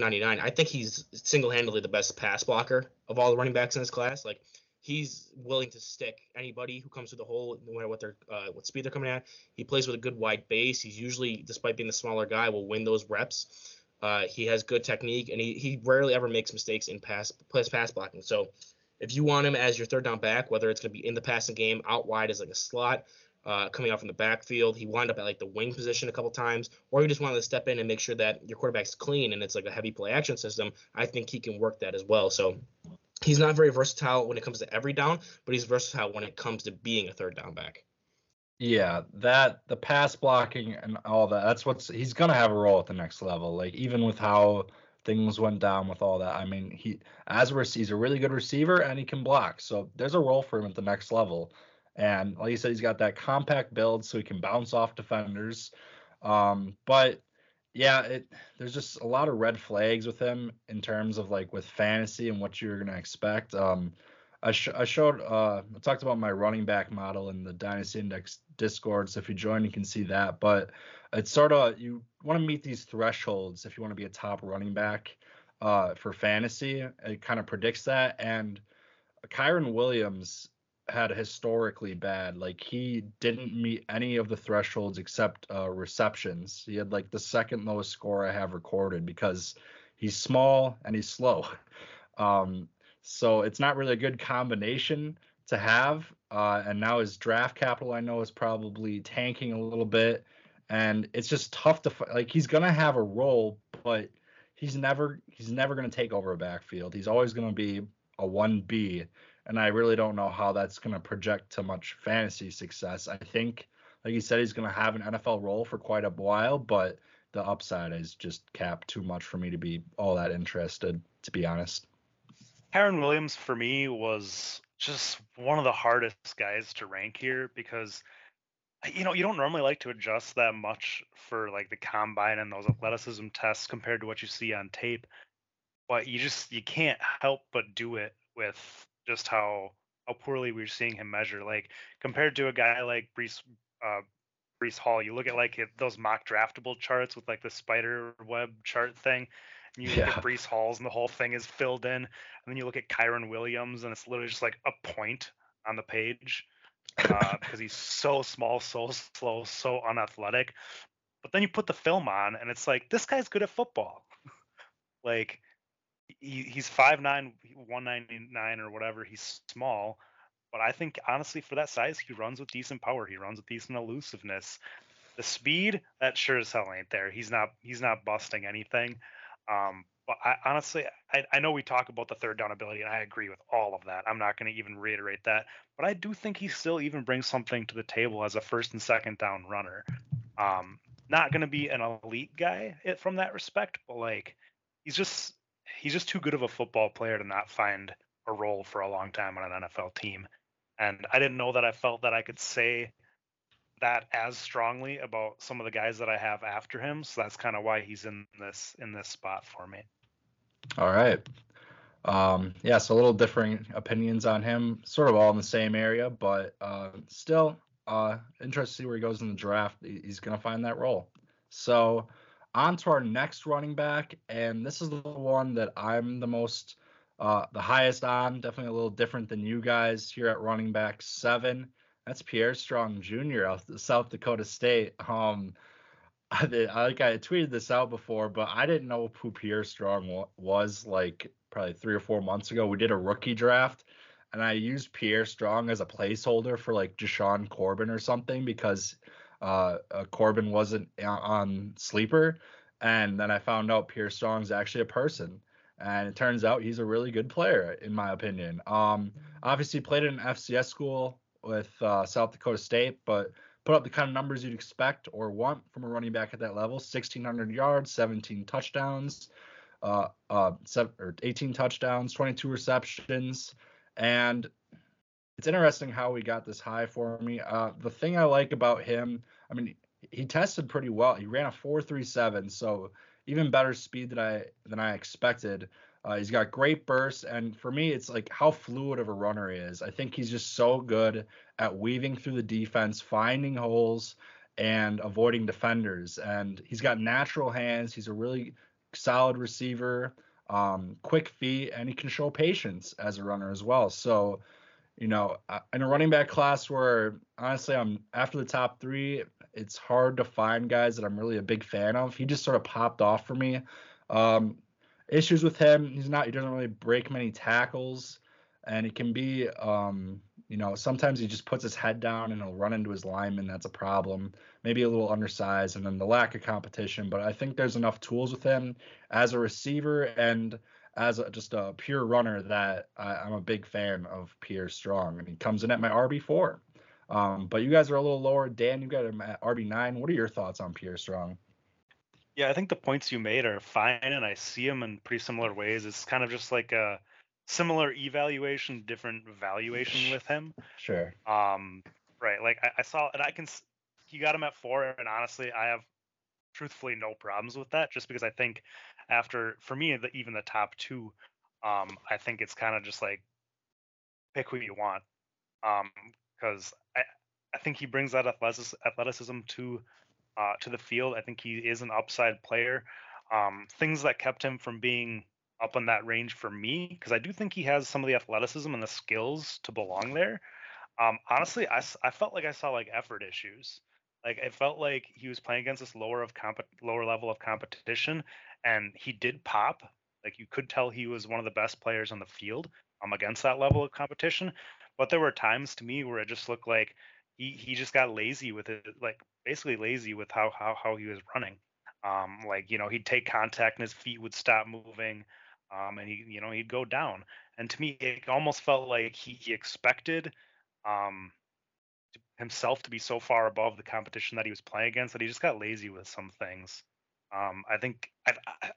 ninety-nine, I think he's single-handedly the best pass blocker of all the running backs in his class. Like. He's willing to stick anybody who comes through the hole, no matter what their uh, what speed they're coming at. He plays with a good wide base. He's usually, despite being the smaller guy, will win those reps. Uh, he has good technique, and he, he rarely ever makes mistakes in pass pass blocking. So if you want him as your third down back, whether it's going to be in the passing game, out wide as like a slot, uh, coming out from the backfield, he wound up at like the wing position a couple times, or you just want to step in and make sure that your quarterback's clean and it's like a heavy play action system, I think he can work that as well. So he's not very versatile when it comes to every down, but he's versatile when it comes to being a third down back. Yeah, that the pass blocking and all that, that's what's he's going to have a role at the next level. Like even with how things went down with all that, I mean, he as we're, he's a really good receiver and he can block. So there's a role for him at the next level. And like you said, he's got that compact build so he can bounce off defenders. Um, but Yeah, it, there's just a lot of red flags with him in terms of like with fantasy and what you're gonna expect. Um, I, sh- I showed, uh, I talked about my running back model in the Dynasty Index Discord. So if you join, you can see that. But it's sort of you want to meet these thresholds if you want to be a top running back uh, for fantasy. It kind of predicts that. And Kyren Williams had a historically bad, like he didn't meet any of the thresholds except uh, receptions. He had like the second lowest score I have recorded because he's small and he's slow. Um, so it's not really a good combination to have. Uh, and now his draft capital, I know, is probably tanking a little bit, and it's just tough to like, he's going to have a role, but he's never, he's never going to take over a backfield. He's always going to be a one B. And I really don't know how that's going to project to much fantasy success. I think, like you said, he's going to have an N F L role for quite a while, but the upside is just capped too much for me to be all that interested, to be honest. Kyren Williams for me was just one of the hardest guys to rank here because, you know, you don't normally like to adjust that much for like the combine and those athleticism tests compared to what you see on tape. But you just you can't help but do it with just how how poorly we're seeing him measure. Like compared to a guy like Breece uh, Breece Hall, you look at like those mock draftable charts with like the spider web chart thing. And you yeah. look at Breece Hall's and the whole thing is filled in. And then you look at Kyren Williams and it's literally just like a point on the page. uh, because he's so small, so slow, so unathletic. But then you put the film on, and it's like, this guy's good at football. Like, he, he's five nine, one ninety-nine or whatever. He's small. But I think, honestly, for that size, he runs with decent power. He runs with decent elusiveness. The speed, that sure as hell ain't there. He's not He's not busting anything. Um, but I, honestly, I, I know we talk about the third down ability, and I agree with all of that. I'm not going to even reiterate that. But I do think he still even brings something to the table as a first and second down runner. Um, not going to be an elite guy it, from that respect, but like he's just he's just too good of a football player to not find a role for a long time on an N F L team. And I didn't know that I felt that I could say that as strongly about some of the guys that I have after him. So that's kind of why he's in this, in this spot for me. All right. Um, yeah. So a little differing opinions on him, sort of all in the same area, but uh, still uh, interested to see where he goes in the draft. He's going to find that role. So on to our next running back. And this is the one that I'm the most, uh, the highest on, definitely a little different than you guys here at running back seven. That's Pierre Strong Junior out of South Dakota State. Um, I, I, like I tweeted this out before, but I didn't know who Pierre Strong was like probably three or four months ago. We did a rookie draft, and I used Pierre Strong as a placeholder for like Deshaun Corbin or something because uh, uh, Corbin wasn't on Sleeper. And then I found out Pierre Strong's actually a person. And it turns out he's a really good player, in my opinion. Um, obviously played at an F C S school with uh, South Dakota State, but put up the kind of numbers you'd expect or want from a running back at that level. sixteen hundred yards, seventeen touchdowns, uh, uh, seven, or eighteen touchdowns, twenty-two receptions. And it's interesting how we got this high for me. Uh, the thing I like about him, I mean, he tested pretty well. He ran a four three seven, so even better speed than I than I expected. Uh, he's got great bursts, and for me, it's like how fluid of a runner he is. I think he's just so good at weaving through the defense, finding holes, and avoiding defenders. And he's got natural hands. He's a really solid receiver, um, quick feet, and he can show patience as a runner as well. So, you know, in a running back class where, honestly, I'm after the top three, it's hard to find guys that I'm really a big fan of. He just sort of popped off for me. Um, Issues with him, he's not, he doesn't really break many tackles, and he can be, um, you know, sometimes he just puts his head down and he'll run into his lineman. That's a problem. Maybe a little undersized, and then the lack of competition. But I think there's enough tools with him as a receiver and as a, just a pure runner that I, I'm a big fan of Pierre Strong, and he comes in at my R B four. Um, but you guys are a little lower. Dan, you got him at R B nine. What are your thoughts on Pierre Strong? Yeah, I think the points you made are fine, and I see them in pretty similar ways. It's kind of just like a similar evaluation, different valuation with him. Sure. Um, right. Like I, I saw, and I can. You got him at four, and honestly, I have truthfully no problems with that, just because I think after, for me, the, even the top two, um, I think it's kind of just like pick who you want, um, because I, I think he brings that athleticism, athleticism to. Uh, to the field. I think he is an upside player. Um, things that kept him from being up in that range for me, because I do think he has some of the athleticism and the skills to belong there. Um, honestly, I, I felt like I saw like effort issues. Like it felt like he was playing against this lower of comp- lower level of competition, and he did pop. Like you could tell he was one of the best players on the field um, against that level of competition. But there were times to me where it just looked like he he just got lazy with it, like basically lazy with how how how he was running. Um, like, you know, he'd take contact and his feet would stop moving, um, and he you know he'd go down. And to me, it almost felt like he, he expected um, himself to be so far above the competition that he was playing against that he just got lazy with some things. Um, I think I,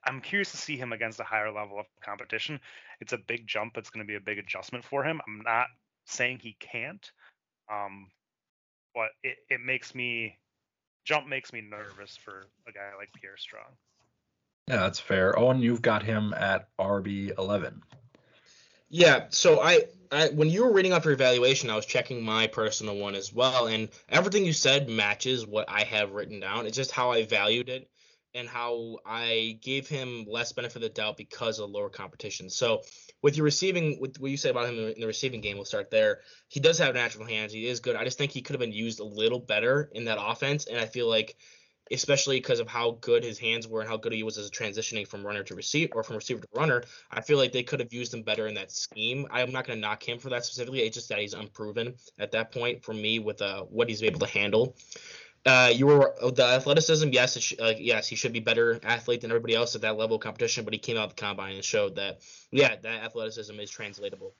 I'm curious to see him against a higher level of competition. It's a big jump. It's going to be a big adjustment for him. I'm not saying he can't, um, but it, it makes me jump makes me nervous for a guy like Pierre Strong. Yeah, that's fair. Owen, you've got him at R B eleven. Yeah, so I, I when you were reading off your evaluation, I was checking my personal one as well, and everything you said matches what I have written down. It's just how I valued it and how I gave him less benefit of the doubt because of lower competition. So with your receiving, with what you say about him in the receiving game, we'll start there. He does have natural hands. He is good. I just think he could have been used a little better in that offense, and I feel like especially because of how good his hands were and how good he was as a transitioning from runner to receive or from receiver to runner, I feel like they could have used him better in that scheme. I'm not going to knock him for that specifically. It's just that he's unproven at that point for me with uh, what he's able to handle. Uh, you were the athleticism. Yes. It sh- uh, yes. He should be better athlete than everybody else at that level of competition, but he came out of the combine and showed that, yeah, that athleticism is translatable.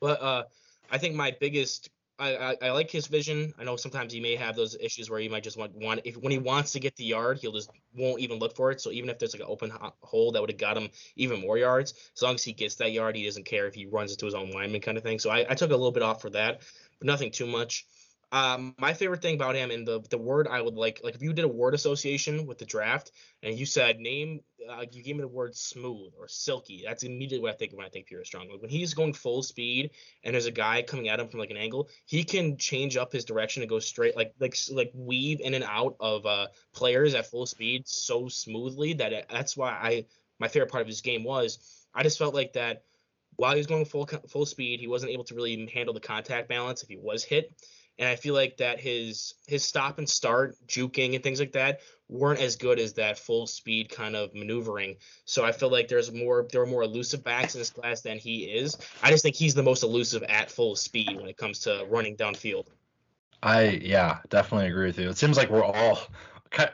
But uh, I think my biggest, I, I, I like his vision. I know sometimes he may have those issues where he might just want one. If when he wants to get the yard, he'll just won't even look for it. So even if there's like an open ho- hole that would have got him even more yards, as long as he gets that yard, he doesn't care if he runs into his own lineman kind of thing. So I, I took a little bit off for that, but nothing too much. Um, my favorite thing about him and the the word I would like, like if you did a word association with the draft and you said name, uh, you gave me the word smooth or silky. That's immediately what I think when I think Pierre Strong. Like when he's going full speed and there's a guy coming at him from like an angle, he can change up his direction and go straight, like like like weave in and out of uh, players at full speed so smoothly that it, that's why I my favorite part of his game was. I just felt like that while he was going full full speed, he wasn't able to really handle the contact balance if he was hit. And I feel like that his his stop and start, juking and things like that weren't as good as that full speed kind of maneuvering. So I feel like there's more there are more elusive backs in this class than he is. I just think he's the most elusive at full speed when it comes to running downfield. I yeah, definitely agree with you. It seems like we're all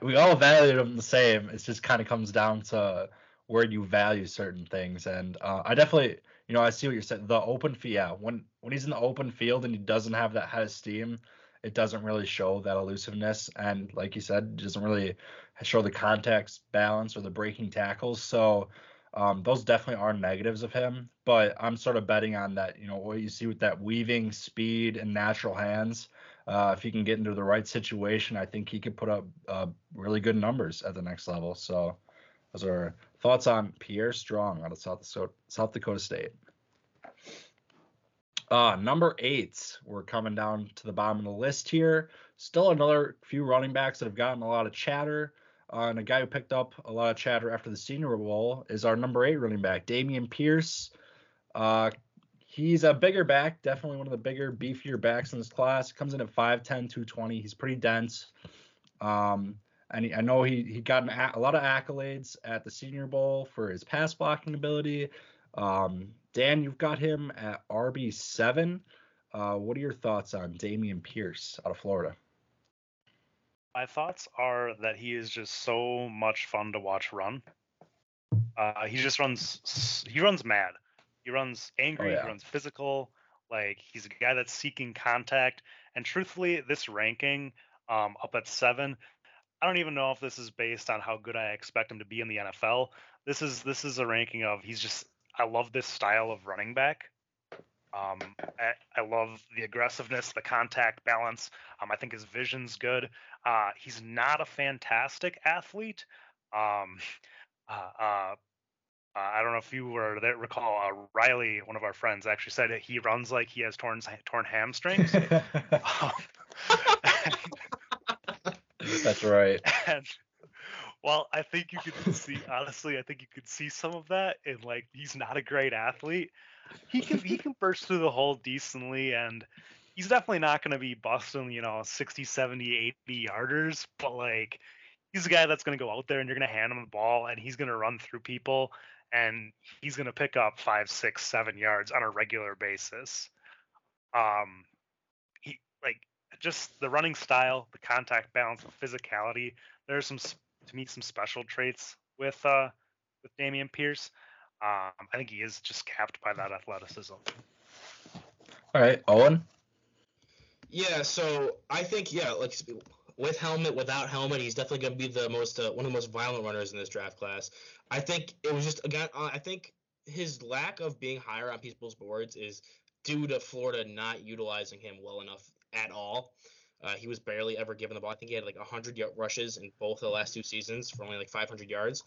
we all value him the same. It just kind of comes down to where you value certain things. And uh, I definitely. You know, I see what you're saying. The open field, yeah, when, when he's in the open field and he doesn't have that head of steam, it doesn't really show that elusiveness. And like you said, it doesn't really show the contact balance or the breaking tackles. So um, those definitely are negatives of him. But I'm sort of betting on that, you know, what you see with that weaving speed and natural hands. Uh, if he can get into the right situation, I think he could put up uh, really good numbers at the next level. So those are thoughts on Pierre Strong out of South Dakota, South Dakota State. Uh, number eight, we're coming down to the bottom of the list here. Still another few running backs that have gotten a lot of chatter. Uh, and a guy who picked up a lot of chatter after the Senior Bowl is our number eight running back, Dameon Pierce. Uh, he's a bigger back, definitely one of the bigger, beefier backs in this class. Comes in at five ten, two twenty. He's pretty dense. Um, And he, I know he he got an a, a lot of accolades at the Senior Bowl for his pass blocking ability. Um, Dan, you've got him at R B seven. Uh, what are your thoughts on Dameon Pierce out of Florida? My thoughts are that he is just so much fun to watch run. Uh, he just runs he runs mad. He runs angry. Oh, yeah. He runs physical. Like he's a guy that's seeking contact. And truthfully, this ranking um, up at seven. I don't even know if this is based on how good I expect him to be in the N F L. This is this is a ranking of he's just I love this style of running back. Um, I, I love the aggressiveness, the contact balance. Um, I think his vision's good. Uh, he's not a fantastic athlete. Um, uh, uh, I don't know if you were there. Recall uh, Riley, one of our friends, actually said that he runs like he has torn torn hamstrings. um, That's right. And, well, I think you could see, honestly, I think you could see some of that in, like, he's not a great athlete. He can he can burst through the hole decently, and he's definitely not going to be busting, you know, sixty, seventy, eighty yarders, but, like, he's a guy that's going to go out there and you're going to hand him the ball, and he's going to run through people, and he's going to pick up five, six, seven yards on a regular basis. Um, he, like, Just the running style, the contact balance, the physicality. There are some, to me, some special traits with uh, with Dameon Pierce. Um, I think he is just capped by that athleticism. All right, Owen. Yeah, so I think yeah, like with helmet, without helmet, he's definitely going to be the most uh, one of the most violent runners in this draft class. I think it was just again. Uh, I think his lack of being higher on people's boards is due to Florida not utilizing him well enough at all. Uh, he was barely ever given the ball. I think he had like one hundred rushes in both the last two seasons for only like five hundred yards.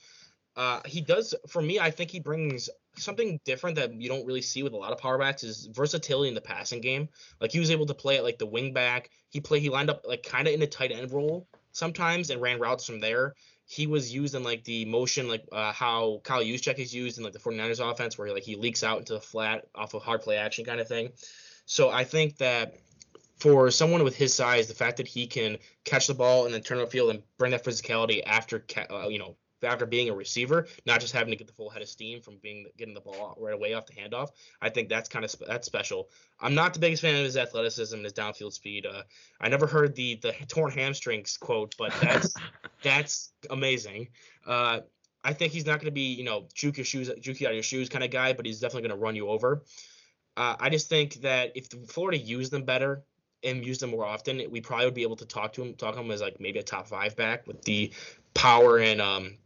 Uh, he does, for me, I think he brings something different that you don't really see with a lot of power backs is versatility in the passing game. Like he was able to play at like the wing back. He played, he lined up like kind of in a tight end role sometimes and ran routes from there. He was used in like the motion, like uh, how Kyle Juszczyk is used in like the 49ers offense where like he leaks out into the flat off of hard play action kind of thing. So I think that for someone with his size, the fact that he can catch the ball and then turn upfield and bring that physicality after, uh, you know, after being a receiver, not just having to get the full head of steam from being getting the ball right away off the handoff. I think that's kind of spe- that's special. I'm not the biggest fan of his athleticism and his downfield speed. Uh, I never heard the the torn hamstrings quote, but that's that's amazing. Uh, I think he's not going to be you know juke your shoes, juke you out of your shoes kind of guy, but he's definitely going to run you over. Uh, I just think that if Florida used them better and used them more often, we probably would be able to talk to him, talk him as like maybe a top five back with the power and um.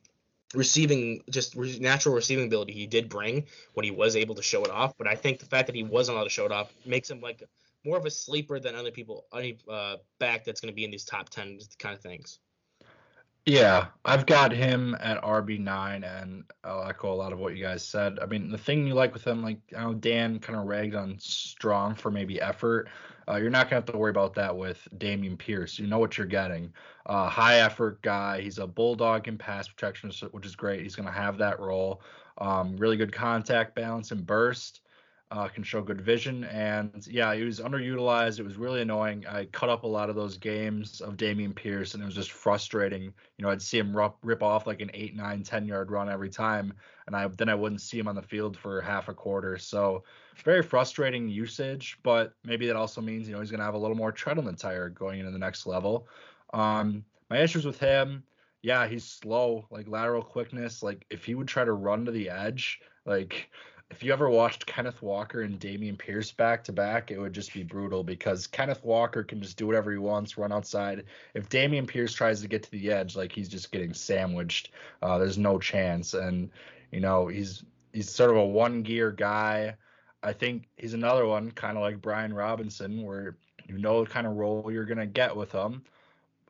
receiving, just natural receiving ability he did bring when he was able to show it off. But I think the fact that he wasn't allowed to show it off makes him like more of a sleeper than other people, any uh, back that's going to be in these top ten kind of things. Yeah, I've got him at R B nine, and I'll echo a lot of what you guys said. I mean, the thing you like with him, like I know Dan kind of ragged on strong for maybe effort. Uh, you're not going to have to worry about that with Dameon Pierce. You know what you're getting. Uh, high effort guy. He's a bulldog in pass protection, which is great. He's going to have that role. Um, really good contact balance and burst. Uh, can show good vision, and yeah, he was underutilized. It was really annoying. I cut up a lot of those games of Dameon Pierce, and it was just frustrating. You know, I'd see him rip, rip off like an eight, nine, ten-yard run every time, and I then I wouldn't see him on the field for half a quarter. So very frustrating usage, but maybe that also means, you know, he's going to have a little more tread on the tire going into the next level. Um, my issues with him, yeah, he's slow, like lateral quickness. Like if he would try to run to the edge, like – if you ever watched Kenneth Walker and Dameon Pierce back to back, it would just be brutal because Kenneth Walker can just do whatever he wants, run outside. If Dameon Pierce tries to get to the edge, like he's just getting sandwiched. Uh, there's no chance. And, you know, he's he's sort of a one-gear guy. I think he's another one, kind of like Brian Robinson, where you know the kind of role you're going to get with him.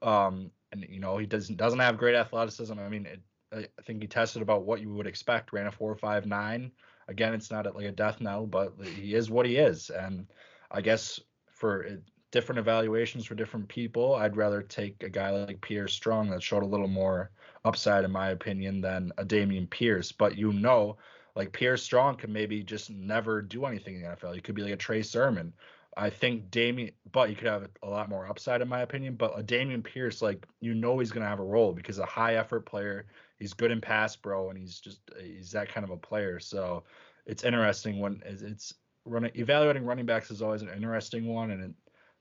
Um, and, you know, he doesn't doesn't have great athleticism. I mean, it, I think he tested about what you would expect, ran a four five nine. Again, it's not like a death knell, but he is what he is. And I guess for different evaluations for different people, I'd rather take a guy like Pierre Strong that showed a little more upside, in my opinion, than a Dameon Pierce. But you know, like Pierre Strong can maybe just never do anything in the N F L. He could be like a Trey Sermon. I think Dameon, but you could have a lot more upside, in my opinion. But a Dameon Pierce, like, you know he's going to have a role because a high-effort player. He's good in pass, bro, and he's just he's that kind of a player. So it's interesting when it's, it's running evaluating running backs is always an interesting one. And it,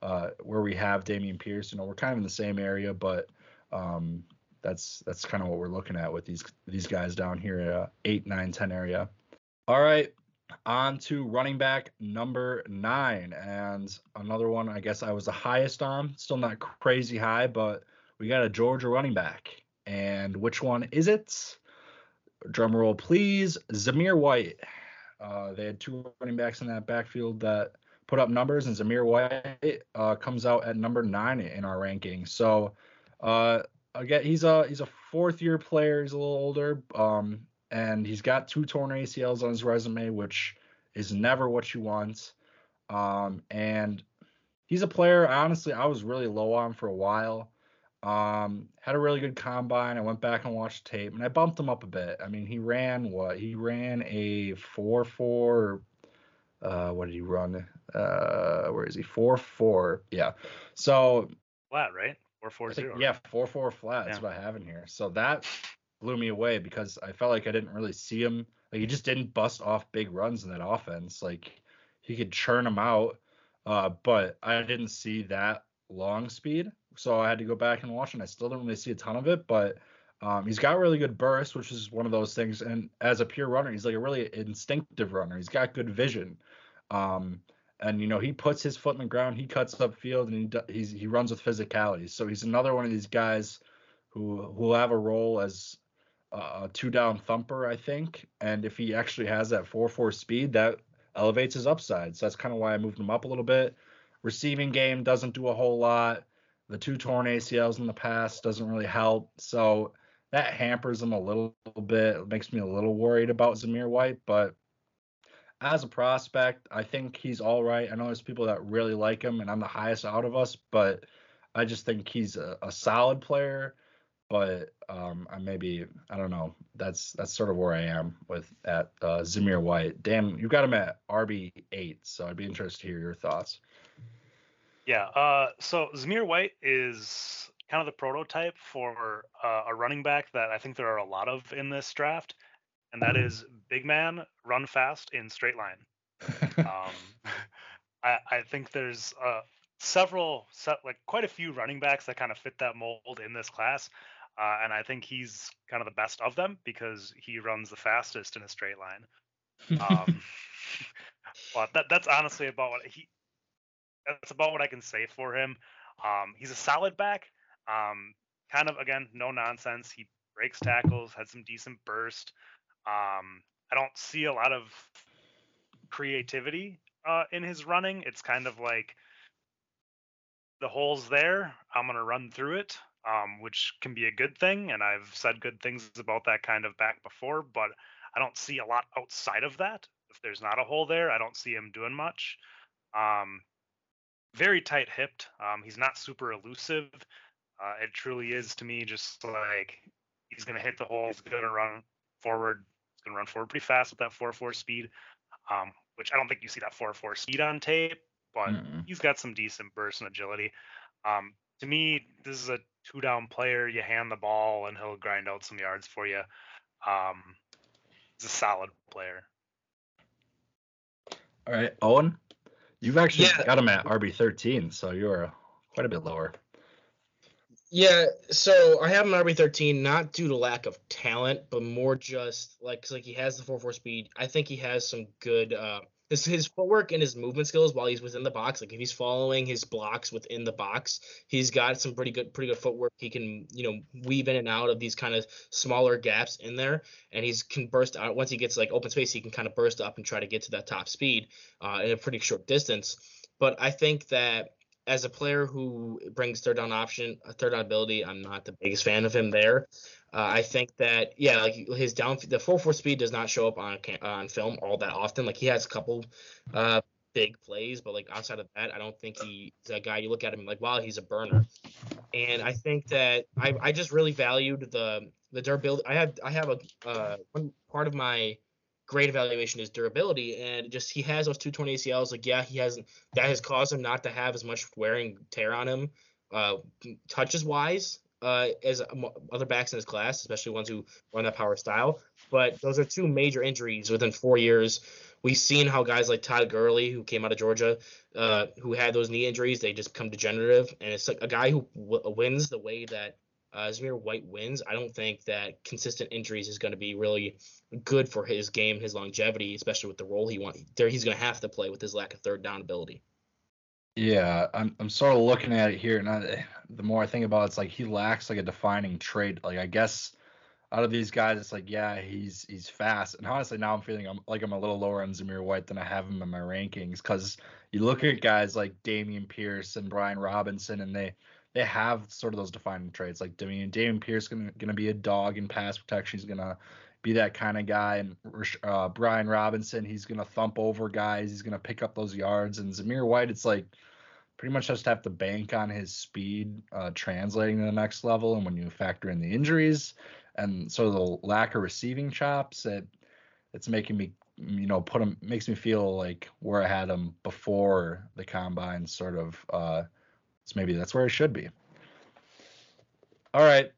uh, where we have Dameon Pierce, you know, we're kind of in the same area, but um, that's that's kind of what we're looking at with these these guys down here at uh, eight, nine, ten area. All right, on to running back number nine, and another one I guess I was the highest on. Still not crazy high, but we got a Georgia running back. And which one is it? Drum roll, please. Zamir White. Uh, they had two running backs in that backfield that put up numbers, and Zamir White uh, comes out at number nine in our ranking. So, uh, again, he's a he's a fourth-year player. He's a little older, um, and he's got two torn A C Ls on his resume, which is never what you want. Um, and he's a player, honestly, I was really low on for a while. Um, had a really good combine. I went back and watched tape, and I bumped him up a bit. I mean, he ran what? He ran a four four. Uh, what did he run? Uh, where is he? four four. Yeah. So flat, right? four four zero. Yeah, four four flat. That's yeah. What I have in here. So that blew me away because I felt like I didn't really see him. Like he just didn't bust off big runs in that offense. Like he could churn them out, uh, but I didn't see that long speed. So I had to go back and watch, and I still didn't really see a ton of it, but um, he's got really good burst, which is one of those things. And as a pure runner, he's like a really instinctive runner. He's got good vision. Um, And, you know, he puts his foot in the ground, he cuts upfield, and he he's, he runs with physicality. So he's another one of these guys who will have a role as a two-down thumper, I think. And if he actually has that four four speed, that elevates his upside. So that's kind of why I moved him up a little bit. Receiving game doesn't do a whole lot. The two torn A C Ls in the past doesn't really help. So that hampers him a little bit. It makes me a little worried about Zamir White, but as a prospect, I think he's all right. I know there's people that really like him, and I'm the highest out of us, but I just think he's a, a solid player. But um, I maybe, I don't know. That's that's sort of where I am with at uh, Zamir White. Damn, you got him at R B eight, so I'd be interested to hear your thoughts. Yeah, uh, so Zamir White is kind of the prototype for uh, a running back that I think there are a lot of in this draft, and that is big man, run fast in straight line. um, I, I think there's uh, several, like quite a few running backs that kind of fit that mold in this class, uh, and I think he's kind of the best of them because he runs the fastest in a straight line. Um, but that, that's honestly about what he. That's about what I can say for him. Um, he's a solid back. Um, kind of, again, no nonsense. He breaks tackles, had some decent burst. Um, I don't see a lot of creativity uh, in his running. It's kind of like the hole's there. I'm going to run through it, um, which can be a good thing. And I've said good things about that kind of back before, but I don't see a lot outside of that. If there's not a hole there, I don't see him doing much. Um, Very tight-hipped. Um, he's not super elusive. Uh, it truly is, to me, just like he's going to hit the hole. He's going to run forward. He's going to run forward pretty fast with that four four speed, um, which I don't think you see that four four speed on tape, but mm-hmm. he's got some decent burst and agility. Um, to me, this is a two-down player. You hand the ball, and he'll grind out some yards for you. Um, he's a solid player. All right, Owen? You've actually yeah. got him at R B thirteen, so you're quite a bit lower. Yeah, so I have him at R B thirteen, not due to lack of talent, but more just like like he has the four four speed. I think he has some good uh, his, his footwork and his movement skills while he's within the box. Like if he's following his blocks within the box, he's got some pretty good pretty good footwork. He can you know weave in and out of these kind of smaller gaps in there, and he's can burst out once he gets like open space. He can kind of burst up and try to get to that top speed uh, in a pretty short distance. But I think that as a player who brings third down option, a third down ability, I'm not the biggest fan of him there. Uh, I think that, yeah, like his down, the four four speed does not show up on on film all that often. Like he has a couple uh, big plays, but like outside of that, I don't think he's a guy you look at him like, wow, he's a burner. And I think that I, I just really valued the the durability. I have I have a uh, one part of my grade evaluation is durability, and just he has those two torn A C Ls. Like yeah, he hasn't that has caused him not to have as much wearing tear on him, uh, touches wise. Uh, as other backs in his class, especially ones who run that power style. But those are two major injuries within four years. We've seen how guys like Todd Gurley, who came out of Georgia, uh, who had those knee injuries, they just become degenerative. And it's like a guy who w- wins the way that uh, Zamir White wins. I don't think that consistent injuries is going to be really good for his game, his longevity, especially with the role he wants. There, he's going to have to play with his lack of third down ability. Yeah, I'm I'm sort of looking at it here, and I, the more I think about it, it's like he lacks like a defining trait. Like I guess out of these guys, it's like yeah, he's he's fast. And honestly, now I'm feeling I'm, like I'm a little lower on Zamir White than I have him in my rankings because you look at guys like Dameon Pierce and Brian Robinson, and they they have sort of those defining traits. Like I mean, Dameon Pierce gonna gonna be a dog in pass protection. He's gonna be that kind of guy, and uh, Brian Robinson, he's going to thump over guys, he's going to pick up those yards, and Zamir White, it's like pretty much just have to bank on his speed uh, translating to the next level, and when you factor in the injuries and sort of the lack of receiving chops, it it's making me, you know, put him, makes me feel like where I had him before the combine, sort of, uh, so maybe that's where it should be. All right.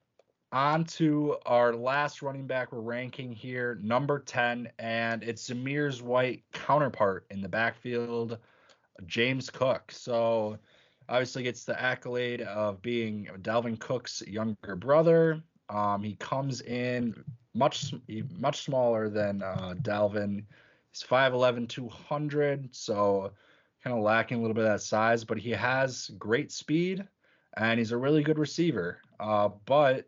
On to our last running back we're ranking here, number ten, and it's Zamir White counterpart in the backfield, James Cook. So obviously gets the accolade of being Dalvin Cook's younger brother. Um, he comes in much much smaller than uh, Dalvin. He's five eleven, two hundred, so kind of lacking a little bit of that size, but he has great speed and he's a really good receiver. Uh, but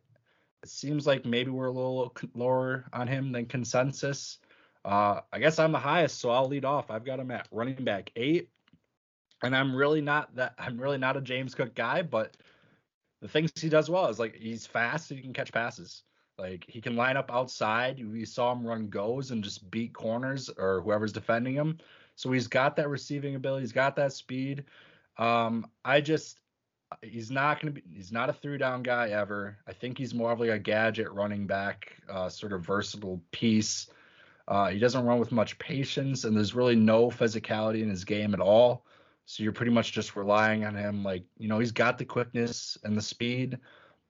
it seems like maybe we're a little lower on him than consensus. Uh, I guess I'm the highest, so I'll lead off. I've got him at running back eight, and I'm really not that. I'm really not a James Cook guy, but the things he does well is like he's fast. He can catch passes. Like he can line up outside. We saw him run goes and just beat corners or whoever's defending him. So he's got that receiving ability. He's got that speed. Um, I just he's not going to be. He's not a through down guy ever. I think he's more of like a gadget running back, uh, sort of versatile piece. Uh, he doesn't run with much patience, and there's really no physicality in his game at all. So you're pretty much just relying on him. Like, you know, he's got the quickness and the speed,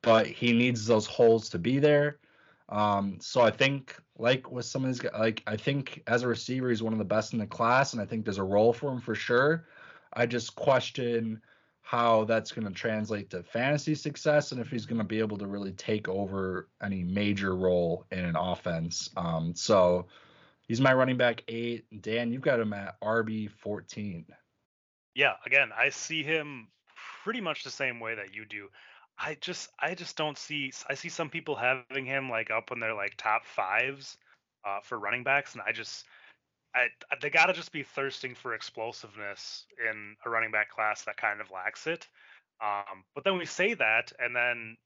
but he needs those holes to be there. Um, so I think, like with some of these guys, like I think as a receiver, he's one of the best in the class, and I think there's a role for him for sure. I just question how that's going to translate to fantasy success and if he's going to be able to really take over any major role in an offense. Um, so he's my running back eight. Dan, you've got him at R B fourteen. Yeah, again, I see him pretty much the same way that you do. I just I just don't see – I see some people having him, like, up in their, like, top fives uh, for running backs, and I just I, – they got to just be thirsting for explosiveness in a running back class that kind of lacks it. Um, but then we say that, and then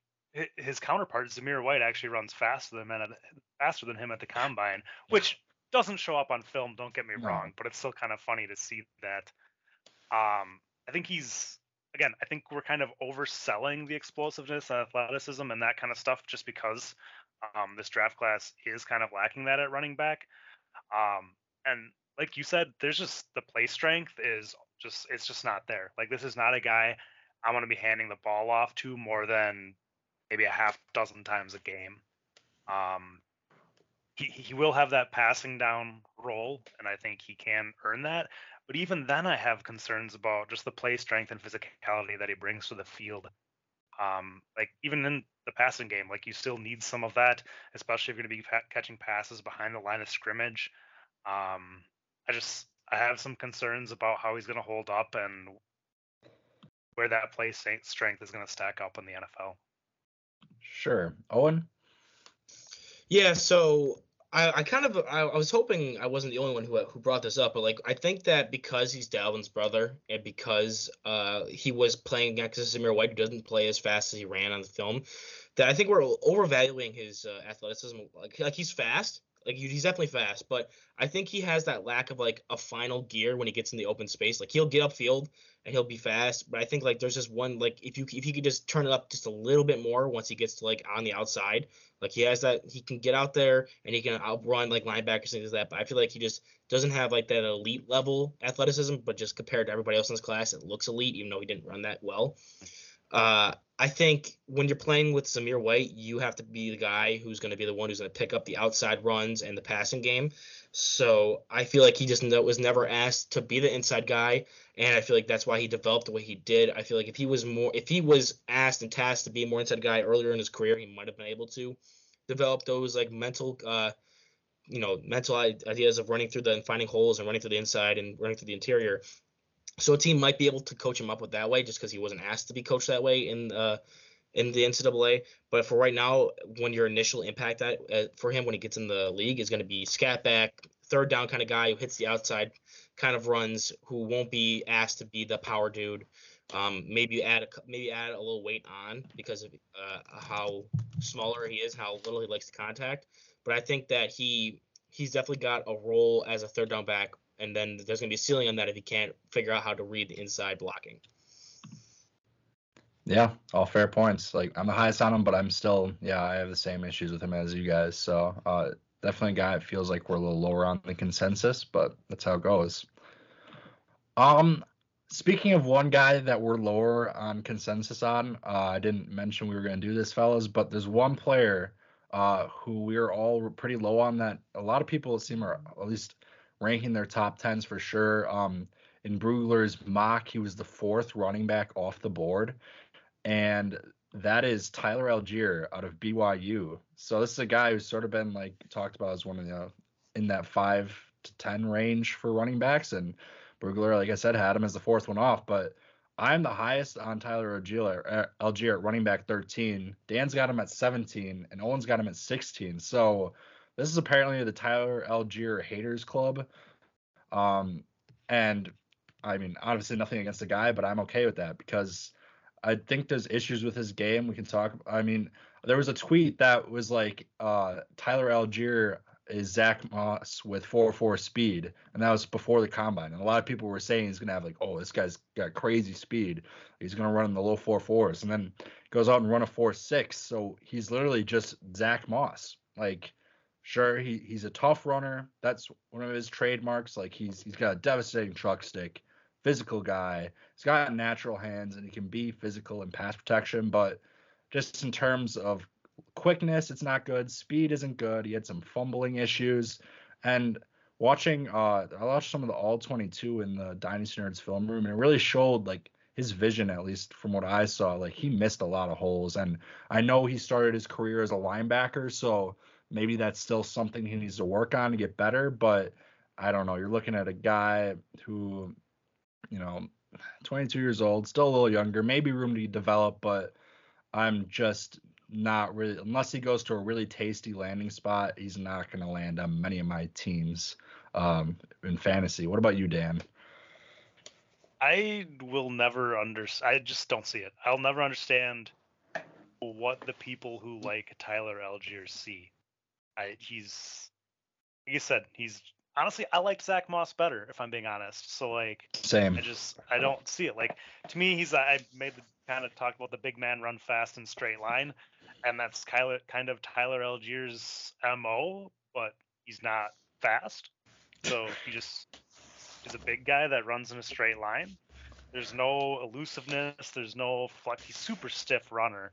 his counterpart, Zamir White, actually runs faster than him, faster than him at the Combine, which doesn't show up on film, don't get me no. wrong, but it's still kind of funny to see that. Um, I think he's, again, I think we're kind of overselling the explosiveness and athleticism and that kind of stuff just because um, this draft class is kind of lacking that at running back. Um, and like you said, there's just the play strength is just, it's just not there. Like, this is not a guy I want to be handing the ball off to more than maybe a half dozen times a game. Um, he, he will have that passing down role, and I think he can earn that. But even then, I have concerns about just the play strength and physicality that he brings to the field. Um, like, even in the passing game, like, you still need some of that, especially if you're going to be pa- catching passes behind the line of scrimmage. Um, I just I have some concerns about how he's going to hold up and where that play strength is going to stack up in the N F L. Sure. Owen? Yeah, so... I, I kind of I, I was hoping I wasn't the only one who who brought this up, but like I think that because he's Dalvin's brother and because uh, he was playing against Zamir White, who doesn't play as fast as he ran on the film, that I think we're overvaluing his uh, athleticism. Like, like he's fast, like he's definitely fast, but I think he has that lack of like a final gear when he gets in the open space. Like, he'll get upfield and he'll be fast, but I think like there's just one like if you if he could just turn it up just a little bit more once he gets to like on the outside. Like, he has that, he can get out there and he can outrun like linebackers and things like that. But I feel like he just doesn't have like that elite level athleticism, but just compared to everybody else in his class, it looks elite, even though he didn't run that well. Uh, I think when you're playing with Zamir White, you have to be the guy who's going to be the one who's going to pick up the outside runs and the passing game. So I feel like he just was never asked to be the inside guy. And I feel like that's why he developed the way he did. I feel like if he was more, if he was asked and tasked to be a more inside guy earlier in his career, he might have been able to develop those like mental, uh, you know, mental ideas of running through the and finding holes and running through the inside and running through the interior. So a team might be able to coach him up with that way just because he wasn't asked to be coached that way in uh, in the N C double A. But for right now, when your initial impact that, uh, for him when he gets in the league is going to be scat back, third down kind of guy who hits the outside kind of runs, who won't be asked to be the power dude. Um, maybe add a, maybe add a little weight on because of uh, how smaller he is, how little he likes to contact. But I think that he he's definitely got a role as a third down back. And then there's going to be a ceiling on that if he can't figure out how to read the inside blocking. Yeah, all fair points. Like, I'm the highest on him, but I'm still, yeah, I have the same issues with him as you guys. So uh, definitely a guy it feels like we're a little lower on the consensus, but that's how it goes. Um, speaking of one guy that we're lower on consensus on, uh, I didn't mention we were going to do this, fellas, but there's one player uh, who we're all pretty low on that. A lot of people seem are at least – ranking their top tens for sure. Um, in Brugler's mock, he was the fourth running back off the board, and that is Tyler Allgeier out of B Y U. So this is a guy who's sort of been like talked about as one of the in that five to ten range for running backs, and Brugler, like I said, had him as the fourth one off, but I'm the highest on Tyler Allgeier at running back thirteen. Dan's got him at seventeen, and Owen's got him at sixteen. So this is apparently the Tyler Allgeier haters club. Um, and I mean, obviously nothing against the guy, but I'm okay with that because I think there's issues with his game. We can talk. I mean, there was a tweet that was like, uh, Tyler Allgeier is Zach Moss with four four speed, and that was before the combine. And a lot of people were saying he's going to have like, oh, this guy's got crazy speed. He's going to run in the low four fours, and then goes out and run a four six. So he's literally just Zach Moss. Like, sure, he, he's a tough runner. That's one of his trademarks. Like, he's he's got a devastating truck stick, physical guy. He's got natural hands, and he can be physical in pass protection. But just in terms of quickness, it's not good. Speed isn't good. He had some fumbling issues. And watching, uh, I watched some of the all twenty-two in the Dynasty Nerds film room, and it really showed, like, his vision, at least from what I saw. Like, he missed a lot of holes. And I know he started his career as a linebacker, so maybe that's still something he needs to work on to get better. But I don't know. You're looking at a guy who, you know, twenty-two years old, still a little younger, maybe room to develop, but I'm just not really, unless he goes to a really tasty landing spot, he's not going to land on many of my teams um, in fantasy. What about you, Dan? I will never understand. I just don't see it. I'll never understand what the people who like Tyler Allgeier see. I, he's, like you said, he's honestly, I liked Zach Moss better, if I'm being honest. So, like, same. I just, I don't see it. Like, to me, he's, I made the kind of talk about the big man run fast and straight line, and that's Kyler, kind of Tyler Allgeier's M O, but he's not fast. So he just is a big guy that runs in a straight line. There's no elusiveness. There's no flex. He's super stiff runner,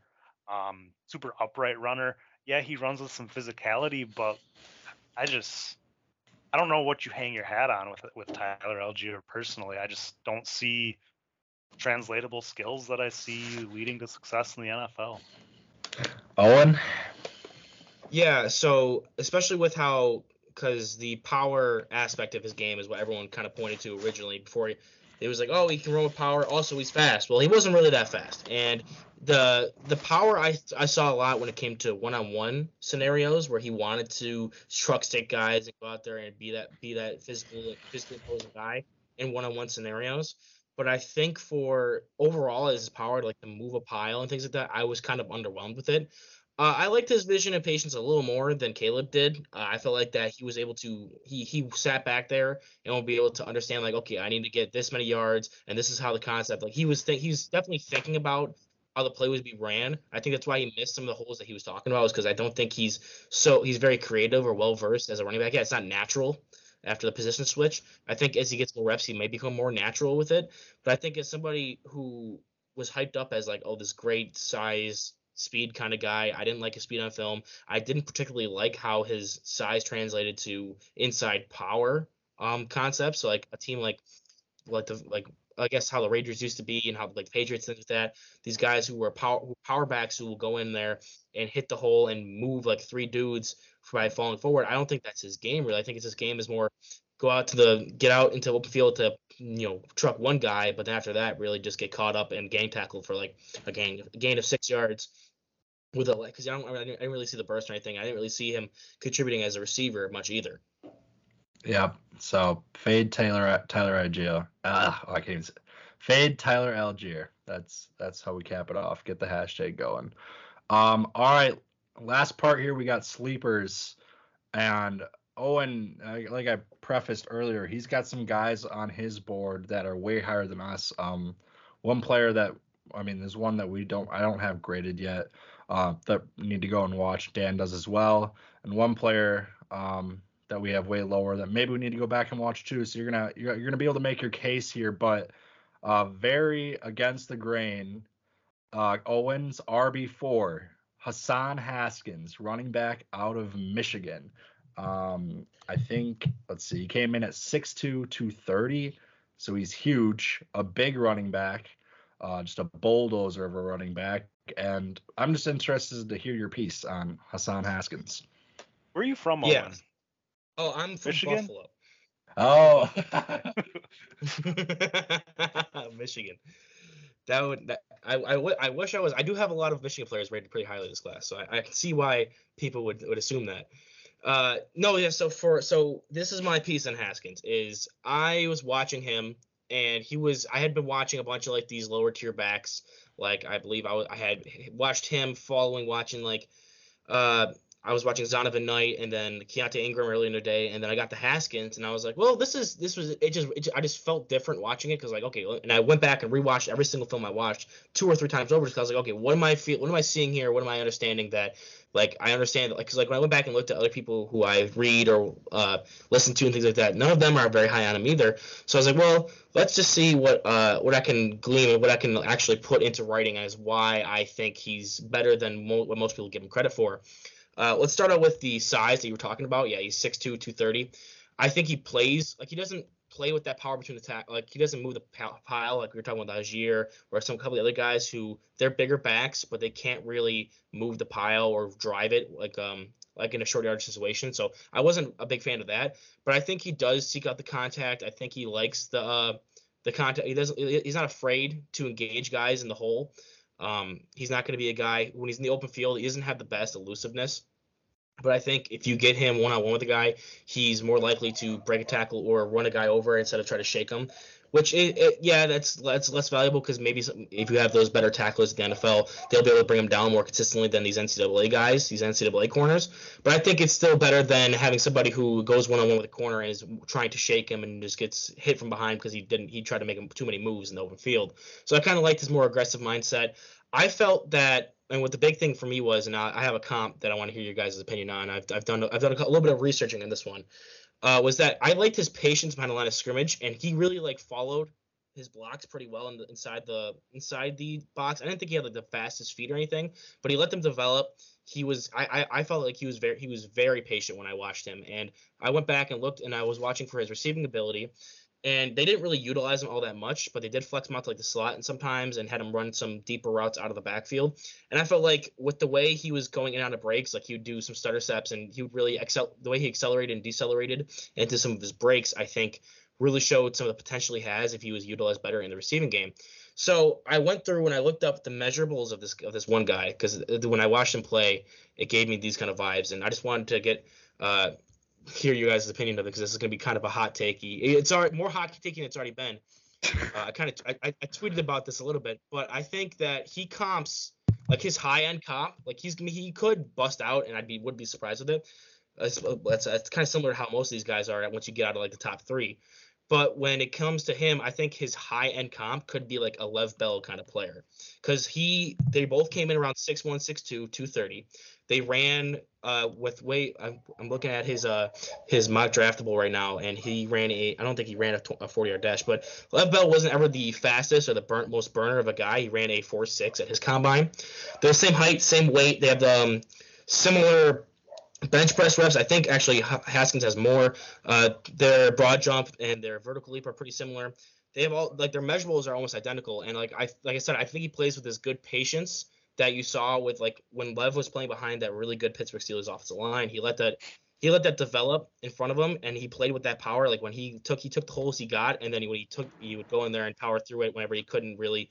um, super upright runner. Yeah, he runs with some physicality, but I just, I don't know what you hang your hat on with with Tyler Allgeier personally. I just don't see translatable skills that I see leading to success in the N F L. Owen? Yeah, so especially with how, because the power aspect of his game is what everyone kind of pointed to originally before he, it was like, oh, he can run with power. Also, he's fast. Well, he wasn't really that fast. And the the power I I saw a lot when it came to one-on-one scenarios where he wanted to truck stick guys and go out there and be that be that physical physical opposing guy in one-on-one scenarios. But I think for overall his power to like to move a pile and things like that, I was kind of underwhelmed with it. Uh, I liked his vision and patience a little more than Caleb did. Uh, I felt like that he was able to he he sat back there and will be able to understand like, okay, I need to get this many yards and this is how the concept, like he was think he was definitely thinking about how the play would be ran. I think that's why he missed some of the holes that he was talking about, was because I don't think he's so he's very creative or well versed as a running back. Yeah, it's not natural after the position switch. I think as he gets more reps, he may become more natural with it. But I think as somebody who was hyped up as like, oh, this great size speed kind of guy. I didn't like his speed on film. I didn't particularly like how his size translated to inside power um, concepts. So like a team like like the like I guess how the Raiders used to be and how like Patriots things like that. These guys who were power power backs who will go in there and hit the hole and move like three dudes by falling forward. I don't think that's his game really. I think it's his game is more go out to the get out into open field to, you know, truck one guy, but then after that really just get caught up and gang tackle for like a gain a gain of six yards. With a because I don't I didn't really see the burst or anything. I didn't really see him contributing as a receiver much either. Yeah. So fade Taylor Tyler Allgeier. Ah, oh, I can't even say. Fade Tyler Allgeier. That's that's how we cap it off. Get the hashtag going. Um. All right. Last part here. We got sleepers, and Owen, like I prefaced earlier, he's got some guys on his board that are way higher than us. Um, one player that I mean, there's one that we don't I don't have graded yet. Uh, that need to go and watch. Dan does as well. And one player um, that we have way lower that maybe we need to go back and watch too. So you're gonna you're, you're gonna be able to make your case here, but uh, very against the grain. Uh, Owens R B four, Hassan Haskins, running back out of Michigan. Um, I think let's see, he came in at six two, two thirty, so he's huge, a big running back, uh, just a bulldozer of a running back. And I'm just interested to hear your piece on Hassan Haskins. Where are you from, Owen? Yeah. Oh, I'm from Michigan? Buffalo. Oh, Michigan. That would. That, I, I, w- I wish I was. I do have a lot of Michigan players rated pretty highly this class, so I, I can see why people would, would assume that. Uh, no, yeah. So for so this is my piece on Haskins. Is I was watching him, and he was. I had been watching a bunch of like these lower tier backs. Like I believe I, was, I had watched him following watching like. Uh, I was watching Zonovan Knight and then Keaontay Ingram earlier in the day, and then I got to Haskins, and I was like, well, this is this was it just, it just I just felt different watching it because like okay, and I went back and rewatched every single film I watched two or three times over because I was like, okay, what am I feel, what am I seeing here? What am I understanding that like I understand that, like because like when I went back and looked at other people who I read or uh, listen to and things like that, none of them are very high on him either. So I was like, well, let's just see what uh, what I can glean and what I can actually put into writing as why I think he's better than mo- what most people give him credit for. Uh, let's start out with the size that you were talking about. Yeah, he's six two, two thirty. I think he plays – like he doesn't play with that power between the tackles. Like he doesn't move the pile like we were talking about Allgeier or some couple of the other guys who – they're bigger backs, but they can't really move the pile or drive it like um like in a short yardage situation. So I wasn't a big fan of that. But I think he does seek out the contact. I think he likes the uh, the contact. He doesn't. He's not afraid to engage guys in the hole. Um, he's not going to be a guy – when he's in the open field, he doesn't have the best elusiveness. But I think if you get him one-on-one with a guy, he's more likely to break a tackle or run a guy over instead of try to shake him, which, it, it, yeah, that's, that's less valuable because maybe some, if you have those better tacklers in the N F L, they'll be able to bring him down more consistently than these N C double A guys, these N C double A corners. But I think it's still better than having somebody who goes one-on-one with a corner and is trying to shake him and just gets hit from behind because he didn't he tried to make too many moves in the open field. So I kind of liked his more aggressive mindset. I felt that And what the big thing for me was, and I have a comp that I want to hear your guys' opinion on. I've I've done I've done a, a little bit of researching on this one. Uh, was that I liked his patience behind the line of scrimmage, and he really like followed his blocks pretty well in the, inside the inside the box. I didn't think he had like the fastest feet or anything, but he let them develop. He was I, I I felt like he was very he was very patient when I watched him, and I went back and looked, and I was watching for his receiving ability. And they didn't really utilize him all that much, but they did flex him out to like the slot and sometimes and had him run some deeper routes out of the backfield. And I felt like with the way he was going in and out of breaks, like he would do some stutter steps and he would really excel the way he accelerated and decelerated into some of his breaks, I think really showed some of the potential he has if he was utilized better in the receiving game. So I went through and I looked up the measurables of this of this one guy because when I watched him play, it gave me these kind of vibes. And I just wanted to get uh, – hear you guys' opinion of it because this is going to be kind of a hot takey. It's already more hot takey than it's already been. Uh, I kind of I, I tweeted about this a little bit, but I think that he comps like his high end comp. Like he's he could bust out, and I'd be would be surprised with it. That's that's kind of similar to how most of these guys are once you get out of like the top three. But when it comes to him, I think his high end comp could be like a Lev Bell kind of player because he they both came in around six one, six two, two thirty. They ran uh, with weight. I'm, I'm looking at his uh, his mock draftable right now, and he ran a. I don't think he ran a, a forty-yard dash, but Lev Bell wasn't ever the fastest or the burnt, most burner of a guy. He ran a four six at his combine. They're the same height, same weight. They have the um, similar bench press reps. I think actually Haskins has more. Uh, their broad jump and their vertical leap are pretty similar. They have all like their measurables are almost identical, and like I like I said, I think he plays with this good patience that you saw with like when Lev was playing behind that really good Pittsburgh Steelers offensive line. He let that he let that develop in front of him, and he played with that power. Like when he took he took the holes he got, and then he, when he took he would go in there and power through it whenever he couldn't really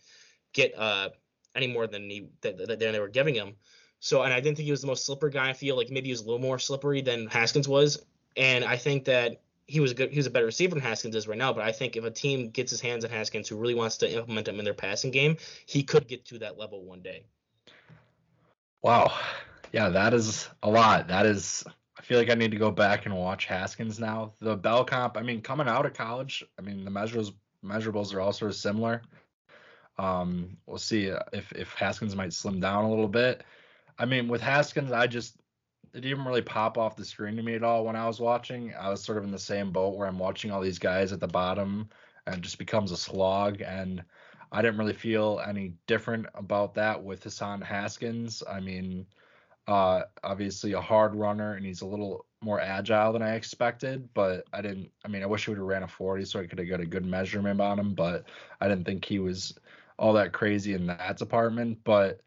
get uh, any more than he than, than they were giving him. So and I didn't think he was the most slippery guy. I feel like maybe he was a little more slippery than Haskins was, and I think that he was a good he was a better receiver than Haskins is right now. But I think if a team gets his hands on Haskins who really wants to implement him in their passing game, he could get to that level one day. Wow. Yeah, that is a lot. That is, I feel like I need to go back and watch Haskins now. The Bell comp, I mean, coming out of college, I mean, the measurables, measurables are all sort of similar. Um, we'll see if, if Haskins might slim down a little bit. I mean, with Haskins, I just, it didn't even really pop off the screen to me at all when I was watching. I was sort of in the same boat where I'm watching all these guys at the bottom and it just becomes a slog. And I didn't really feel any different about that with Hassan Haskins. I mean, uh, obviously a hard runner, and he's a little more agile than I expected, but I didn't – I mean, I wish he would have ran a forty so I could have got a good measurement on him, but I didn't think he was all that crazy in that department. But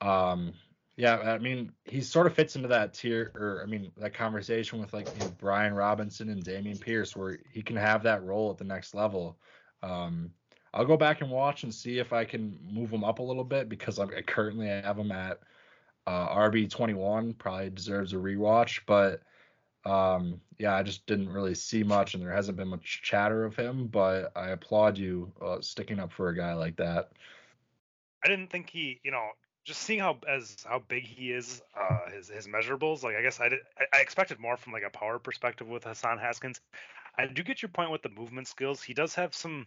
um, Yeah, I mean, he sort of fits into that tier, or I mean, that conversation with like you know, Brian Robinson and Dameon Pierce, where he can have that role at the next level. Um, I'll go back and watch and see if I can move him up a little bit, because I'm, I currently have him at uh, R B twenty-one. Probably deserves a rewatch, but um, yeah, I just didn't really see much, and there hasn't been much chatter of him. But I applaud you uh, sticking up for a guy like that. I didn't think he, you know. Just seeing how as how big he is, uh, his his measurables. Like I guess I did, I expected more from like a power perspective with Hassan Haskins. I do get your point with the movement skills. He does have some.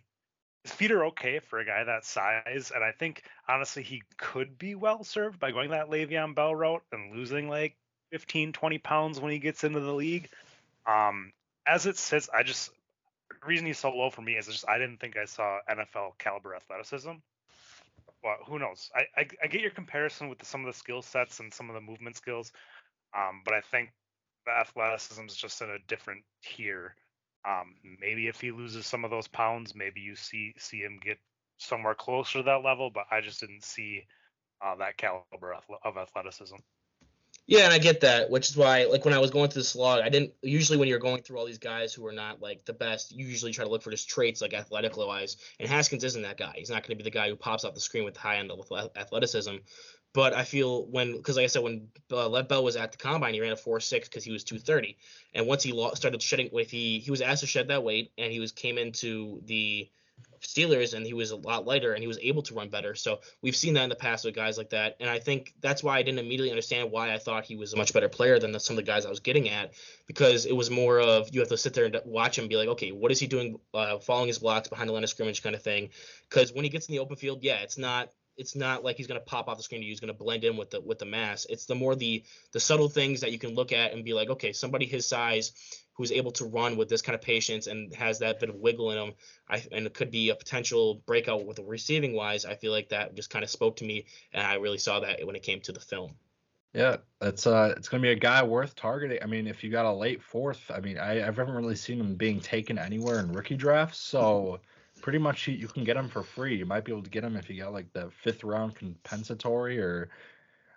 His feet are okay for a guy that size, and I think honestly he could be well served by going that Le'Veon Bell route and losing like fifteen, twenty pounds when he gets into the league. Um, as it sits, I just the reason he's so low for me is just I didn't think I saw N F L caliber athleticism. But who knows? I, I, I get your comparison with the, some of the skill sets and some of the movement skills, um, but I think the athleticism is just in a different tier. Um, maybe if he loses some of those pounds, maybe you see see him get somewhere closer to that level, but I just didn't see uh, that caliber of athleticism. Yeah, and I get that, which is why, like, when I was going through the slog, I didn't – usually when you're going through all these guys who are not, like, the best, you usually try to look for just traits, like, athletic-wise, and Haskins isn't that guy. He's not going to be the guy who pops off the screen with high-end athleticism. But I feel when – because, like I said, when uh, Bell was at the Combine, he ran a four six because he was two thirty. And once he lo- started shedding weight, he, he was asked to shed that weight, and he was came into the – Steelers, and he was a lot lighter, and he was able to run better. So we've seen that in the past with guys like that, and I think that's why I didn't immediately understand why I thought he was a much better player than the, some of the guys I was getting at, because it was more of you have to sit there and watch him and be like, okay, what is he doing, uh, following his blocks behind the line of scrimmage kind of thing, because when he gets in the open field, yeah, it's not it's not like he's going to pop off the screen to you. He's going to blend in with the with the mass. It's the more the the subtle things that you can look at and be like, okay, somebody his size who's able to run with this kind of patience and has that bit of wiggle in him, I, and it could be a potential breakout with the receiving wise. I feel like that just kind of spoke to me, and I really saw that when it came to the film. Yeah, it's uh, it's going to be a guy worth targeting. I mean, if you got a late fourth, I mean, I, I haven't really seen him being taken anywhere in rookie drafts, so pretty much he, you can get him for free. You might be able to get him if you got like the fifth round compensatory, or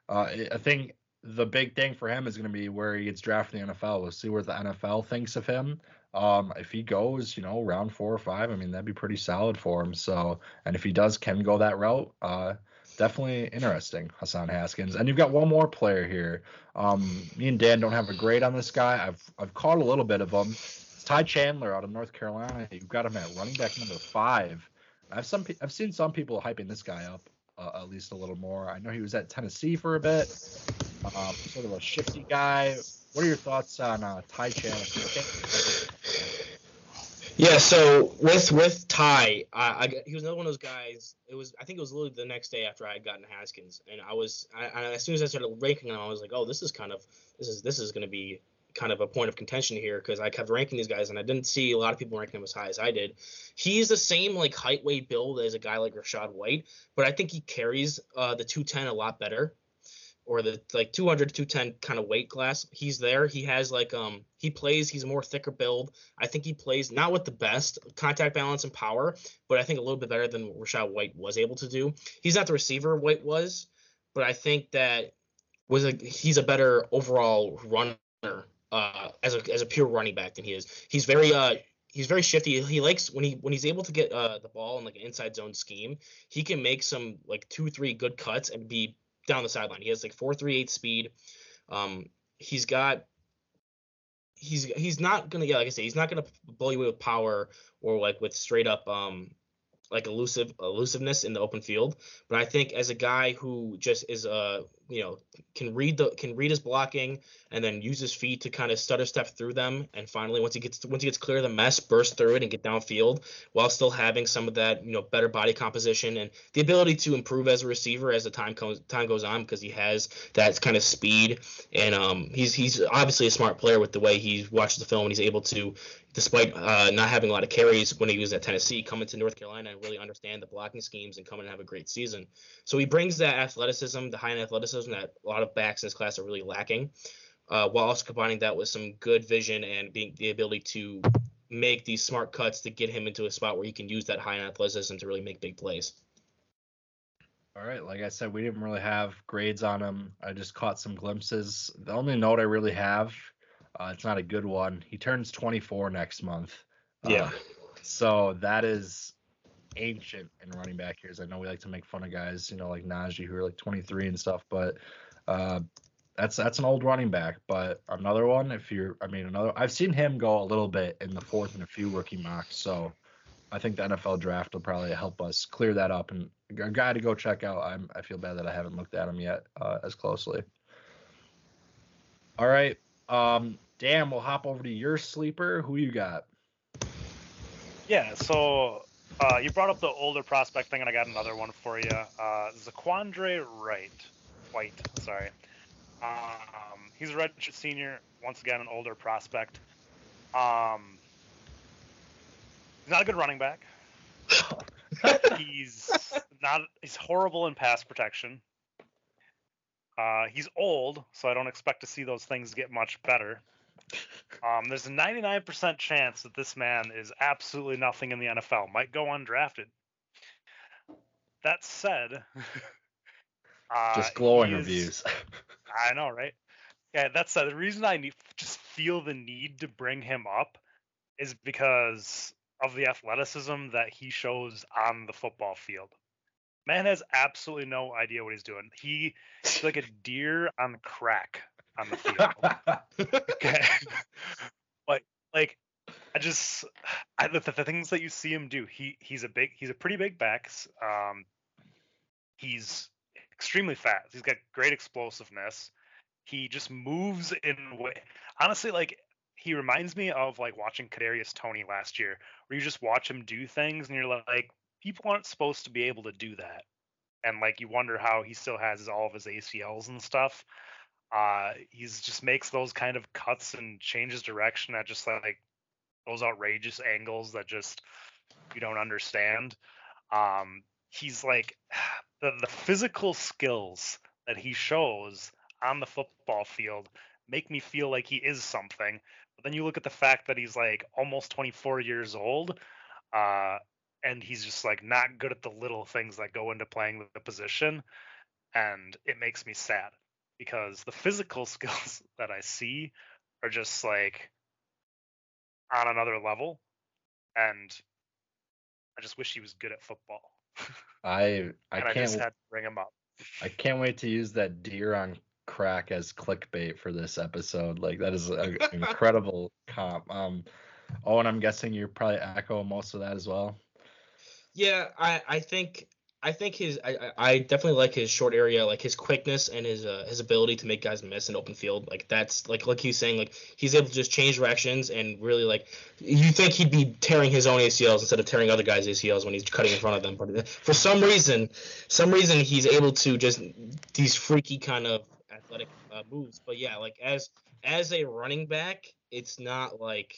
uh, I think the big thing for him is going to be where he gets drafted in the N F L. We'll see where the N F L thinks of him. Um, if he goes, you know, round four or five, I mean, that'd be pretty solid for him. So, and if he does, can go that route, uh, definitely interesting, Hassan Haskins. And you've got one more player here. Um, me and Dan don't have a grade on this guy. I've I've caught a little bit of him. It's Ty Chandler out of North Carolina. You've got him at running back number five. I've some I've seen some people hyping this guy up uh, at least a little more. I know he was at Tennessee for a bit. Um, sort of a shifty guy. What are your thoughts on uh, Ty Chandler? Yeah, so with with Ty, uh, I, he was another one of those guys. It was I think it was literally the next day after I had gotten Haskins, and I was I, I, as soon as I started ranking him, I was like, oh, this is kind of this is this is going to be kind of a point of contention here, because I kept ranking these guys and I didn't see a lot of people ranking him as high as I did. He's the same like height, weight, build as a guy like Rachaad White, but I think he carries uh, the two ten a lot better. Or the like two hundred, two ten kind of weight class. He's there. He has like um he plays. He's a more thicker build. I think he plays not with the best contact balance and power, but I think a little bit better than what Rachaad White was able to do. He's not the receiver White was, but I think that was a he's a better overall runner uh as a as a pure running back than he is. He's very uh. He's very shifty. He likes when he when he's able to get uh the ball in like an inside zone scheme. He can make some like two three good cuts and be down the sideline. He has like four three eight speed. Um, he's got. He's he's not gonna yeah like I said he's not gonna blow you away with power or like with straight up um like elusive elusiveness in the open field. But I think as a guy who just is uh you know can read the can read his blocking and then use his feet to kind of stutter step through them, and finally once he gets once he gets clear of the mess, burst through it and get downfield while still having some of that you know better body composition and the ability to improve as a receiver as the time comes time goes on, because he has that kind of speed and um he's he's obviously a smart player with the way he watches the film, and he's able to, despite uh, not having a lot of carries when he was at Tennessee, come into North Carolina and really understand the blocking schemes and come in and have a great season. So he brings that athleticism, the high end athleticism that a lot of backs in this class are really lacking, uh, while also combining that with some good vision and being the ability to make these smart cuts to get him into a spot where he can use that high athleticism to really make big plays. All right, like I said, we didn't really have grades on him. I just caught some glimpses. The only note I really have, uh, it's not a good one. He turns twenty-four next month. Yeah. Uh, so that is ancient in running back years. I know we like to make fun of guys, you know, like Najee, who are like twenty-three and stuff, but uh, that's that's an old running back. But another one, if you're, I mean, another, I've seen him go a little bit in the fourth in a few rookie mocks. So I think the N F L draft will probably help us clear that up, and a guy to go check out. I'm, I feel bad that I haven't looked at him yet uh, as closely. All right. Um, Dan, we'll hop over to your sleeper. Who you got? Yeah, so uh, you brought up the older prospect thing, and I got another one for you. Uh, Zaquandre Wright. White, sorry. Um, he's a redshirt senior. Once again, an older prospect. Um, he's not a good running back. He's not. He's horrible in pass protection. Uh, he's old, so I don't expect to see those things get much better. Um, there's a ninety-nine percent chance that this man is absolutely nothing in the N F L. Might go undrafted. That said, uh, just glowing reviews. I know, right? Yeah. That said, the reason I need, just feel the need to bring him up is because of the athleticism that he shows on the football field. Man has absolutely no idea what he's doing. He, he's like a deer on crack on the field. Okay. But like, I just, I, the, the things that you see him do, he, he's a big, he's a pretty big back. Um, he's extremely fast. He's got great explosiveness. He just moves in way. Honestly, like, he reminds me of like watching Kadarius Toney last year, where you just watch him do things and you're like, people aren't supposed to be able to do that. And like, you wonder how he still has all of his A C Ls and stuff. Uh, he's just makes those kind of cuts and changes direction at just like those outrageous angles that just, you don't understand. Um, he's like the, the physical skills that he shows on the football field make me feel like he is something. But then you look at the fact that he's like almost twenty-four years old, uh, and he's just like not good at the little things that go into playing the position. And it makes me sad, because the physical skills that I see are just like on another level. And I just wish he was good at football. I I and can't I just had to bring him up. I can't wait to use that deer on crack as clickbait for this episode. Like, that is an incredible comp. Um, oh, and I'm guessing you're probably echo most of that as well. Yeah, I, I think I think his I, I definitely like his short area, like his quickness and his uh, his ability to make guys miss in open field. Like, that's like like he's saying, like, he's able to just change directions and really, like, you think he'd be tearing his own A C Ls instead of tearing other guys' A C Ls when he's cutting in front of them. But for some reason, some reason he's able to just these freaky kind of athletic uh, moves. But yeah, like as as a running back, it's not like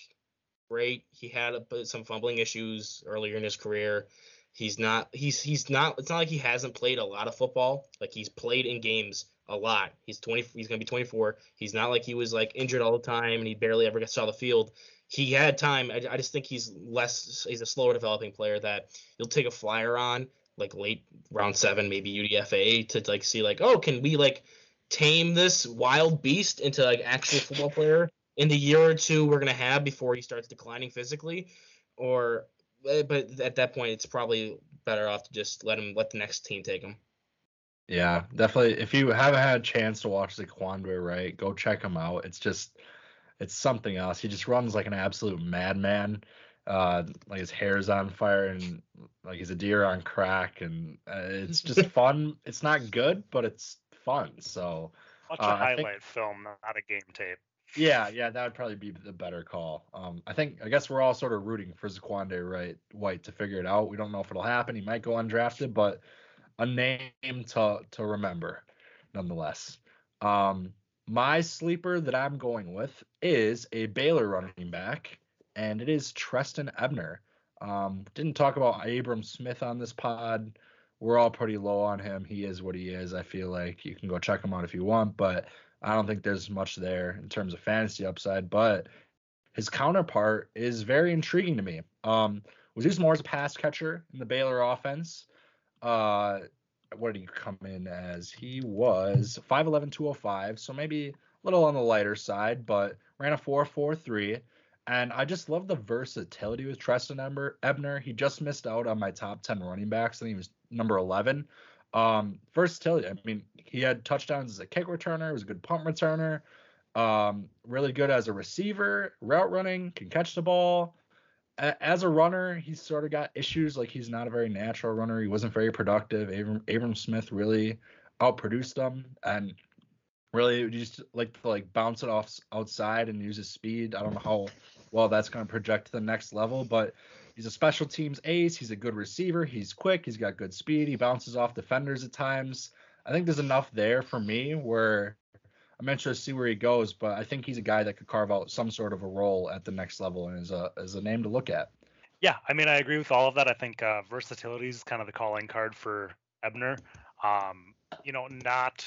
great. He had a, some fumbling issues earlier in his career. He's not he's he's not it's not like he hasn't played a lot of football. Like, he's played in games a lot. He's twenty he's going to be twenty-four. He's not like he was like injured all the time and he barely ever got saw the field. He had time. I, I just think he's less he's a slower developing player that you'll take a flyer on like late round seven, maybe U D F A, to like see like, "Oh, can we like tame this wild beast into like actual football player in the year or two we're going to have before he starts declining physically?" Or but at that point, it's probably better off to just let him let the next team take him. Yeah, definitely. If you haven't had a chance to watch Zaquandre Wright, go check him out. It's just, it's something else. He just runs like an absolute madman. Uh, like his hair's on fire and like he's a deer on crack, and uh, it's just fun. It's not good, but it's fun. So watch uh, a highlight think, film, not a game tape. Yeah, yeah, that would probably be the better call. Um, I think, I guess we're all sort of rooting for Zaquandre Wright, White to figure it out. We don't know if it'll happen. He might go undrafted, but a name to to remember, nonetheless. Um, my sleeper that I'm going with is a Baylor running back, and it is Trestan Ebner. Um, didn't talk about Abram Smith on this pod. We're all pretty low on him. He is what he is. I feel like you can go check him out if you want, but I don't think there's much there in terms of fantasy upside, but his counterpart is very intriguing to me. Um, was used more as a pass catcher in the Baylor offense. Uh, what did he come in as? He was five eleven, two oh five, so maybe a little on the lighter side, but ran a four four three. And I just love the versatility with Trestan Ebner. He just missed out on my top ten running backs, and he was number eleven. Um, versatility. I mean, he had touchdowns as a kick returner. He was a good punt returner. Um, really good as a receiver, route running, can catch the ball. A- as a runner, he's sort of got issues. Like, he's not a very natural runner. He wasn't very productive. Abram, Abram Smith really outproduced him, and really just like to like bounce it off outside and use his speed. I don't know how well that's going to project to the next level, but he's a special teams ace. He's a good receiver. He's quick. He's got good speed. He bounces off defenders at times. I think there's enough there for me where I'm interested to see where he goes, but I think he's a guy that could carve out some sort of a role at the next level and is a, is a name to look at. Yeah, I mean, I agree with all of that. I think uh, versatility is kind of the calling card for Ebner. Um, you know, not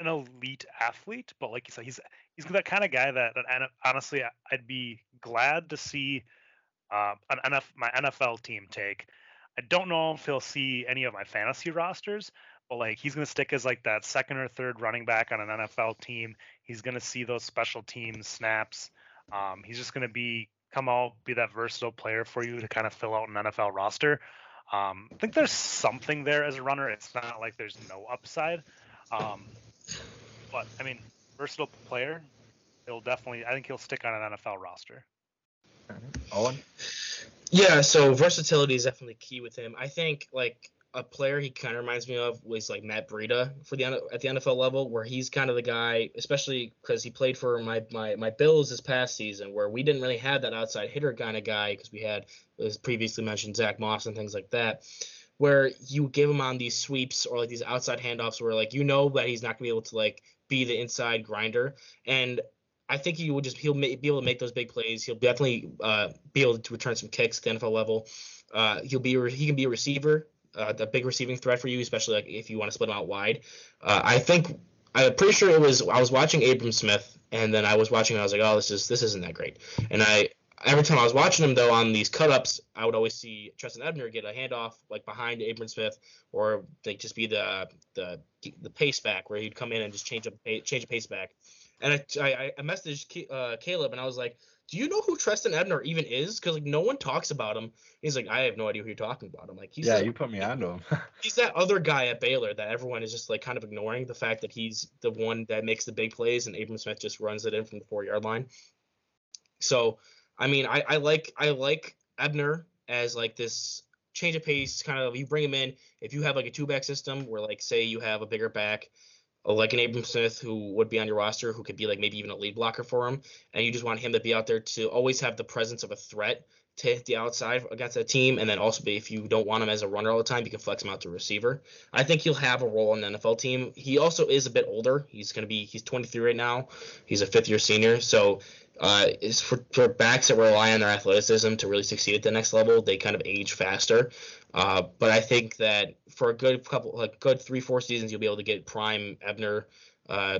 an elite athlete, but like you said, he's he's that kind of guy that, that honestly I'd be glad to see uh, an N F, my N F L team take. I don't know if he'll see any of my fantasy rosters, but like he's going to stick as like that second or third running back on an N F L team. He's going to see those special team snaps. Um, he's just going to be come out, be that versatile player for you to kind of fill out an N F L roster. Um, I think there's something there as a runner. It's not like there's no upside. Um, But, I mean, versatile player, he'll definitely, I think he'll stick on an N F L roster. Owen? Yeah, so versatility is definitely key with him. I think, like, a player he kind of reminds me of was, like, Matt Breida for the at the N F L level, where he's kind of the guy, especially because he played for my, my, my Bills this past season, where we didn't really have that outside hitter kind of guy because we had, as previously mentioned, Zach Moss and things like that, where you give him on these sweeps or like these outside handoffs where like, you know, that he's not gonna be able to like be the inside grinder. And I think he would just, he'll ma- be able to make those big plays. He'll definitely uh, be able to return some kicks at the N F L level. Uh, he'll be, re- he can be a receiver, uh, a big receiving threat for you, especially like if you want to split him out wide. Uh, I think, I'm pretty sure it was, I was watching Abram Smith and then I was watching, and I was like, oh, this is, this isn't that great. And I, Every time I was watching him, though, on these cut-ups, I would always see Trestan Ebner get a handoff, like, behind Abram Smith, or like just be the the the pace back, where he'd come in and just change a, change a pace back. And I, I, I messaged uh, Caleb, and I was like, do you know who Trestan Ebner even is? Because, like, no one talks about him. He's like, I have no idea who you're talking about. I'm like, he's yeah, that, you put me on to him. He's that other guy at Baylor that everyone is just, like, kind of ignoring, the fact that he's the one that makes the big plays, and Abram Smith just runs it in from the four-yard line. So I mean, I, I like I like Ebner as like this change of pace kind of. You bring him in if you have like a two back system where like say you have a bigger back, like an Abram Smith who would be on your roster who could be like maybe even a lead blocker for him, and you just want him to be out there to always have the presence of a threat to hit the outside against that team, and then also be if you don't want him as a runner all the time, you can flex him out to receiver. I think he'll have a role on the N F L team. He also is a bit older. He's gonna be he's twenty-three right now. He's a fifth year senior, so. Uh, is for, for backs that rely on their athleticism to really succeed at the next level, they kind of age faster. Uh, but I think that for a good couple, like good three, four seasons, you'll be able to get prime Ebner. Uh,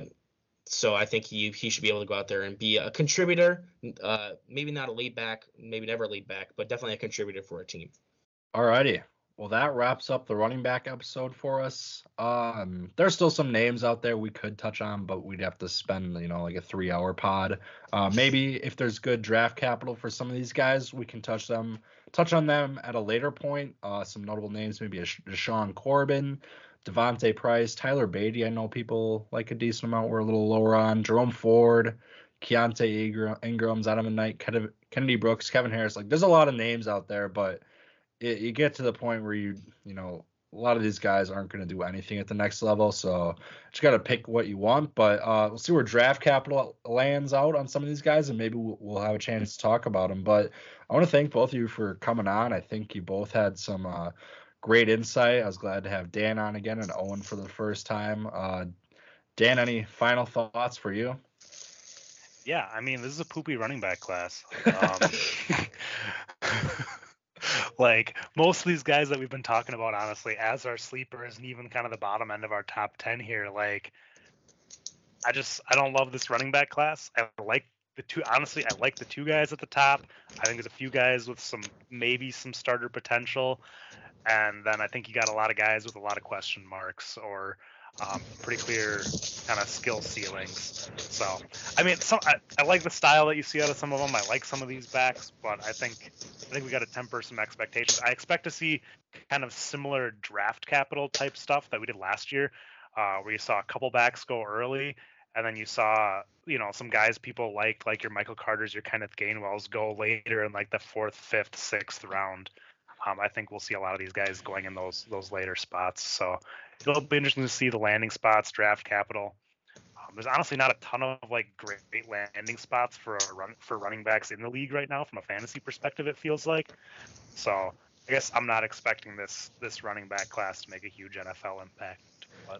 so I think he he should be able to go out there and be a contributor. Uh, maybe not a lead back, maybe never a lead back, but definitely a contributor for a team. All righty. Well, that wraps up the running back episode for us. Um, there's still some names out there we could touch on, but we'd have to spend, you know, like a three-hour pod. Uh, maybe if there's good draft capital for some of these guys, we can touch them, touch on them at a later point. Uh, some notable names, maybe a Deshaun Corbin, Devontae Price, Tyler Beatty. I know people like a decent amount. We're a little lower on Jerome Ford, Keaontay Ingram, Zonovan Knight, Kennedy Brooks, Kevin Harris. Like, there's a lot of names out there, but It, you get to the point where you, you know, a lot of these guys aren't going to do anything at the next level. So just got to pick what you want. But uh, we'll see where draft capital lands out on some of these guys, and maybe we'll, we'll have a chance to talk about them. But I want to thank both of you for coming on. I think you both had some uh, great insight. I was glad to have Dan on again and Owen for the first time. Uh, Dan, any final thoughts for you? Yeah, I mean, this is a poopy running back class. Um, Like, most of these guys that we've been talking about, honestly, as our sleepers and even kind of the bottom end of our top ten here, like, I just, I don't love this running back class. I like the two, honestly, I like the two guys at the top. I think there's a few guys with some, maybe some starter potential. And then I think you got a lot of guys with a lot of question marks or um, pretty clear kind of skill ceilings. So, I mean, some, I, I like the style that you see out of some of them. I like some of these backs, but I think I think we got to temper some expectations. I expect to see kind of similar draft capital type stuff that we did last year, uh, where you saw a couple backs go early, and then you saw, you know, some guys people like, like your Michael Carters, your Kenneth Gainwells, go later in like the fourth, fifth, sixth round. Um, I think we'll see a lot of these guys going in those those later spots. So it'll be interesting to see the landing spots, draft capital. Um, there's honestly not a ton of like great landing spots for a run, for running backs in the league right now from a fantasy perspective, it feels like. So I guess I'm not expecting this this running back class to make a huge N F L impact. But.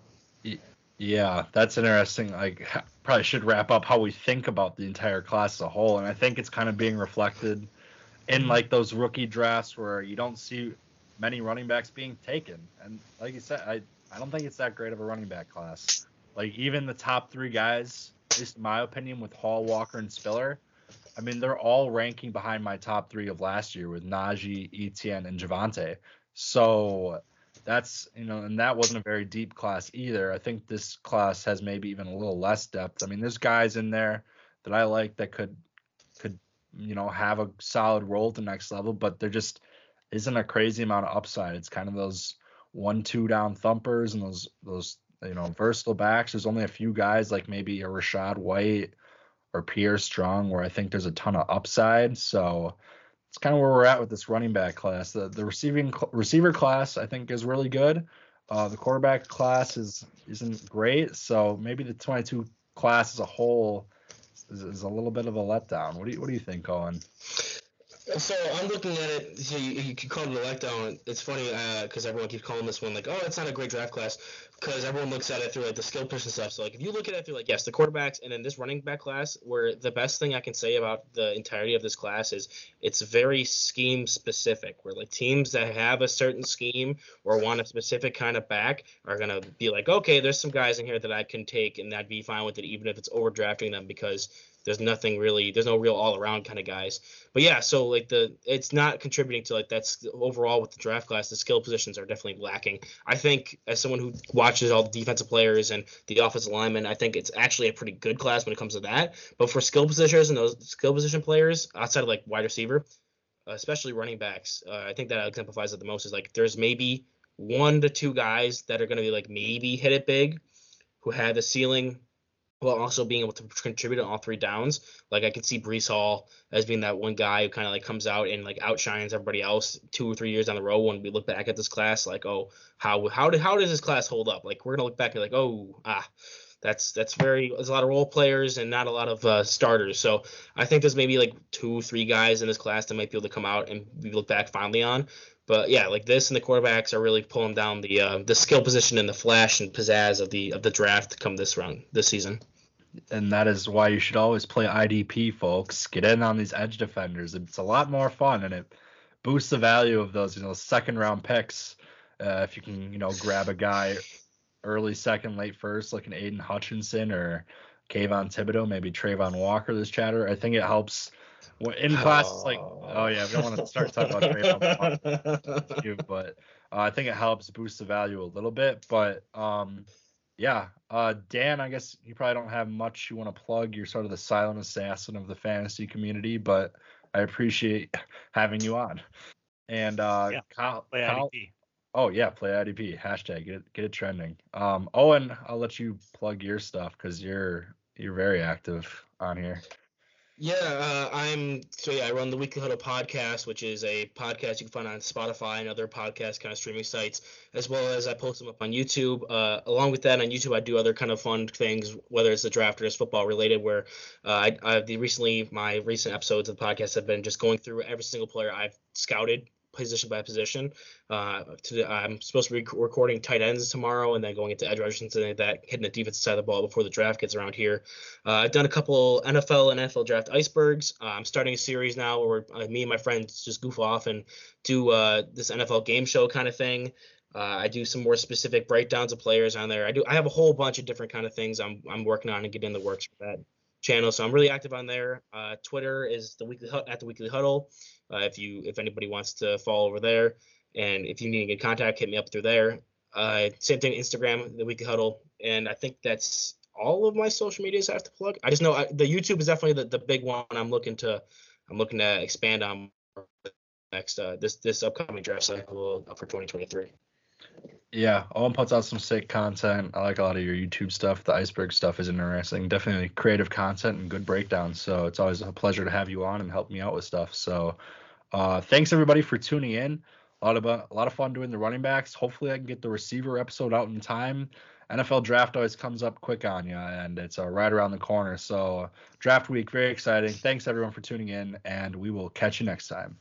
Yeah, that's interesting. I probably should wrap up how we think about the entire class as a whole, and I think it's kind of being reflected in like those rookie drafts where you don't see many running backs being taken. And like you said, I, I don't think it's that great of a running back class. Like even the top three guys, at least in my opinion, with Hall, Walker, and Spiller, I mean, they're all ranking behind my top three of last year with Najee, Etienne, and Javonte. So that's, you know, and that wasn't a very deep class either. I think this class has maybe even a little less depth. I mean, there's guys in there that I like that could, could, you know, have a solid role at the next level, but there just isn't a crazy amount of upside. It's kind of those one, two down thumpers and those, those, you know, versatile backs. There's only a few guys like maybe a Rachaad White or Pierre Strong where I think there's a ton of upside. So it's kind of where we're at with this running back class. The, the receiving receiver class, I think, is really good. Uh, the quarterback class is, isn't great. So maybe the twenty-two class as a whole is a little bit of a letdown. What do you what do you think, Owen? So I'm looking at it. So you, you could call it a letdown. It's funny because uh, everyone keeps calling this one like, oh, it's not a great draft class, because everyone looks at it through like the skill position stuff. So like if you look at it through like yes, the quarterbacks and then this running back class, where the best thing I can say about the entirety of this class is it's very scheme specific. Where like teams that have a certain scheme or want a specific kind of back are gonna be like, okay, there's some guys in here that I can take and I'd be fine with it, even if it's overdrafting them, because there's nothing really, there's no real all-around kind of guys. But yeah, so like the, it's not contributing to like that's overall with the draft class. The skill positions are definitely lacking. I think as someone who watches all the defensive players and the offensive linemen, I think it's actually a pretty good class when it comes to that. But for skill positions and those skill position players outside of like wide receiver, especially running backs, uh, I think that exemplifies it the most. Is like there's maybe one to two guys that are going to be like maybe hit it big, who had the ceiling, while also being able to contribute on all three downs. Like I could see Breece Hall as being that one guy who kind of like comes out and like outshines everybody else two or three years down the road when we look back at this class. Like, oh, how how did how does this class hold up? Like we're gonna look back and like, oh, ah, that's that's very there's a lot of role players and not a lot of uh, starters. So I think there's maybe like two, three guys in this class that might be able to come out and we look back fondly on. But yeah, like this and the quarterbacks are really pulling down the uh, the skill position and the flash and pizzazz of the of the draft come this round, this season. And that is why you should always play I D P, folks. Get in on these edge defenders. It's a lot more fun, and it boosts the value of those, you know, second round picks. Uh, if you can, you know, grab a guy early second, late first, like an Aiden Hutchinson or Kayvon Thibodeau, maybe Trayvon Walker. This chatter, I think it helps. In class, oh. It's like, oh, yeah, we don't want to start talking about Trayvon, but uh, I think it helps boost the value a little bit. But, um, yeah, uh, Dan, I guess you probably don't have much you want to plug. You're sort of the silent assassin of the fantasy community, but I appreciate having you on. And uh, yeah. Kyle, play Kyle, I D P. Oh, yeah, play I D P. Hashtag get it, get it trending. Um, Owen, I'll let you plug your stuff because you're you're very active on here. Yeah, uh, I'm so yeah. I run the Weekly Huddle podcast, which is a podcast you can find on Spotify and other podcast kind of streaming sites, as well as I post them up on YouTube. Uh, along with that, on YouTube, I do other kind of fun things, whether it's the draft or just football related. Where uh, I, I the recently my recent episodes of the podcast have been just going through every single player I've scouted, position by position. Uh, to, I'm supposed to be recording tight ends tomorrow and then going into edge rushers and things like that, hitting the defensive side of the ball before the draft gets around here. Uh, I've done a couple N F L and N F L draft icebergs. Uh, I'm starting a series now where uh, me and my friends just goof off and do uh, this N F L game show kind of thing. Uh, I do some more specific breakdowns of players on there. I do. I have a whole bunch of different kind of things I'm I'm working on and getting in the works for that channel. So I'm really active on there. Uh, Twitter is the weekly at the Weekly Huddle. Uh, if you, if anybody wants to follow over there, And if you need to get in contact, hit me up through there. Uh, same thing, Instagram, The Weekly Huddle. And I think that's all of my social medias I have to plug. I just know I, the YouTube is definitely the, the big one I'm looking to I'm looking to expand on next uh, this this upcoming draft cycle for twenty twenty-three. Yeah, Owen puts out some sick content. I like a lot of your YouTube stuff. The Iceberg stuff is interesting. Definitely creative content and good breakdowns. So it's always a pleasure to have you on and help me out with stuff. So uh, thanks, everybody, for tuning in. A lot of uh, a lot of fun doing the running backs. Hopefully I can get the receiver episode out in time. N F L draft always comes up quick on you, and it's uh, right around the corner. So uh, draft week, very exciting. Thanks, everyone, for tuning in, and we will catch you next time.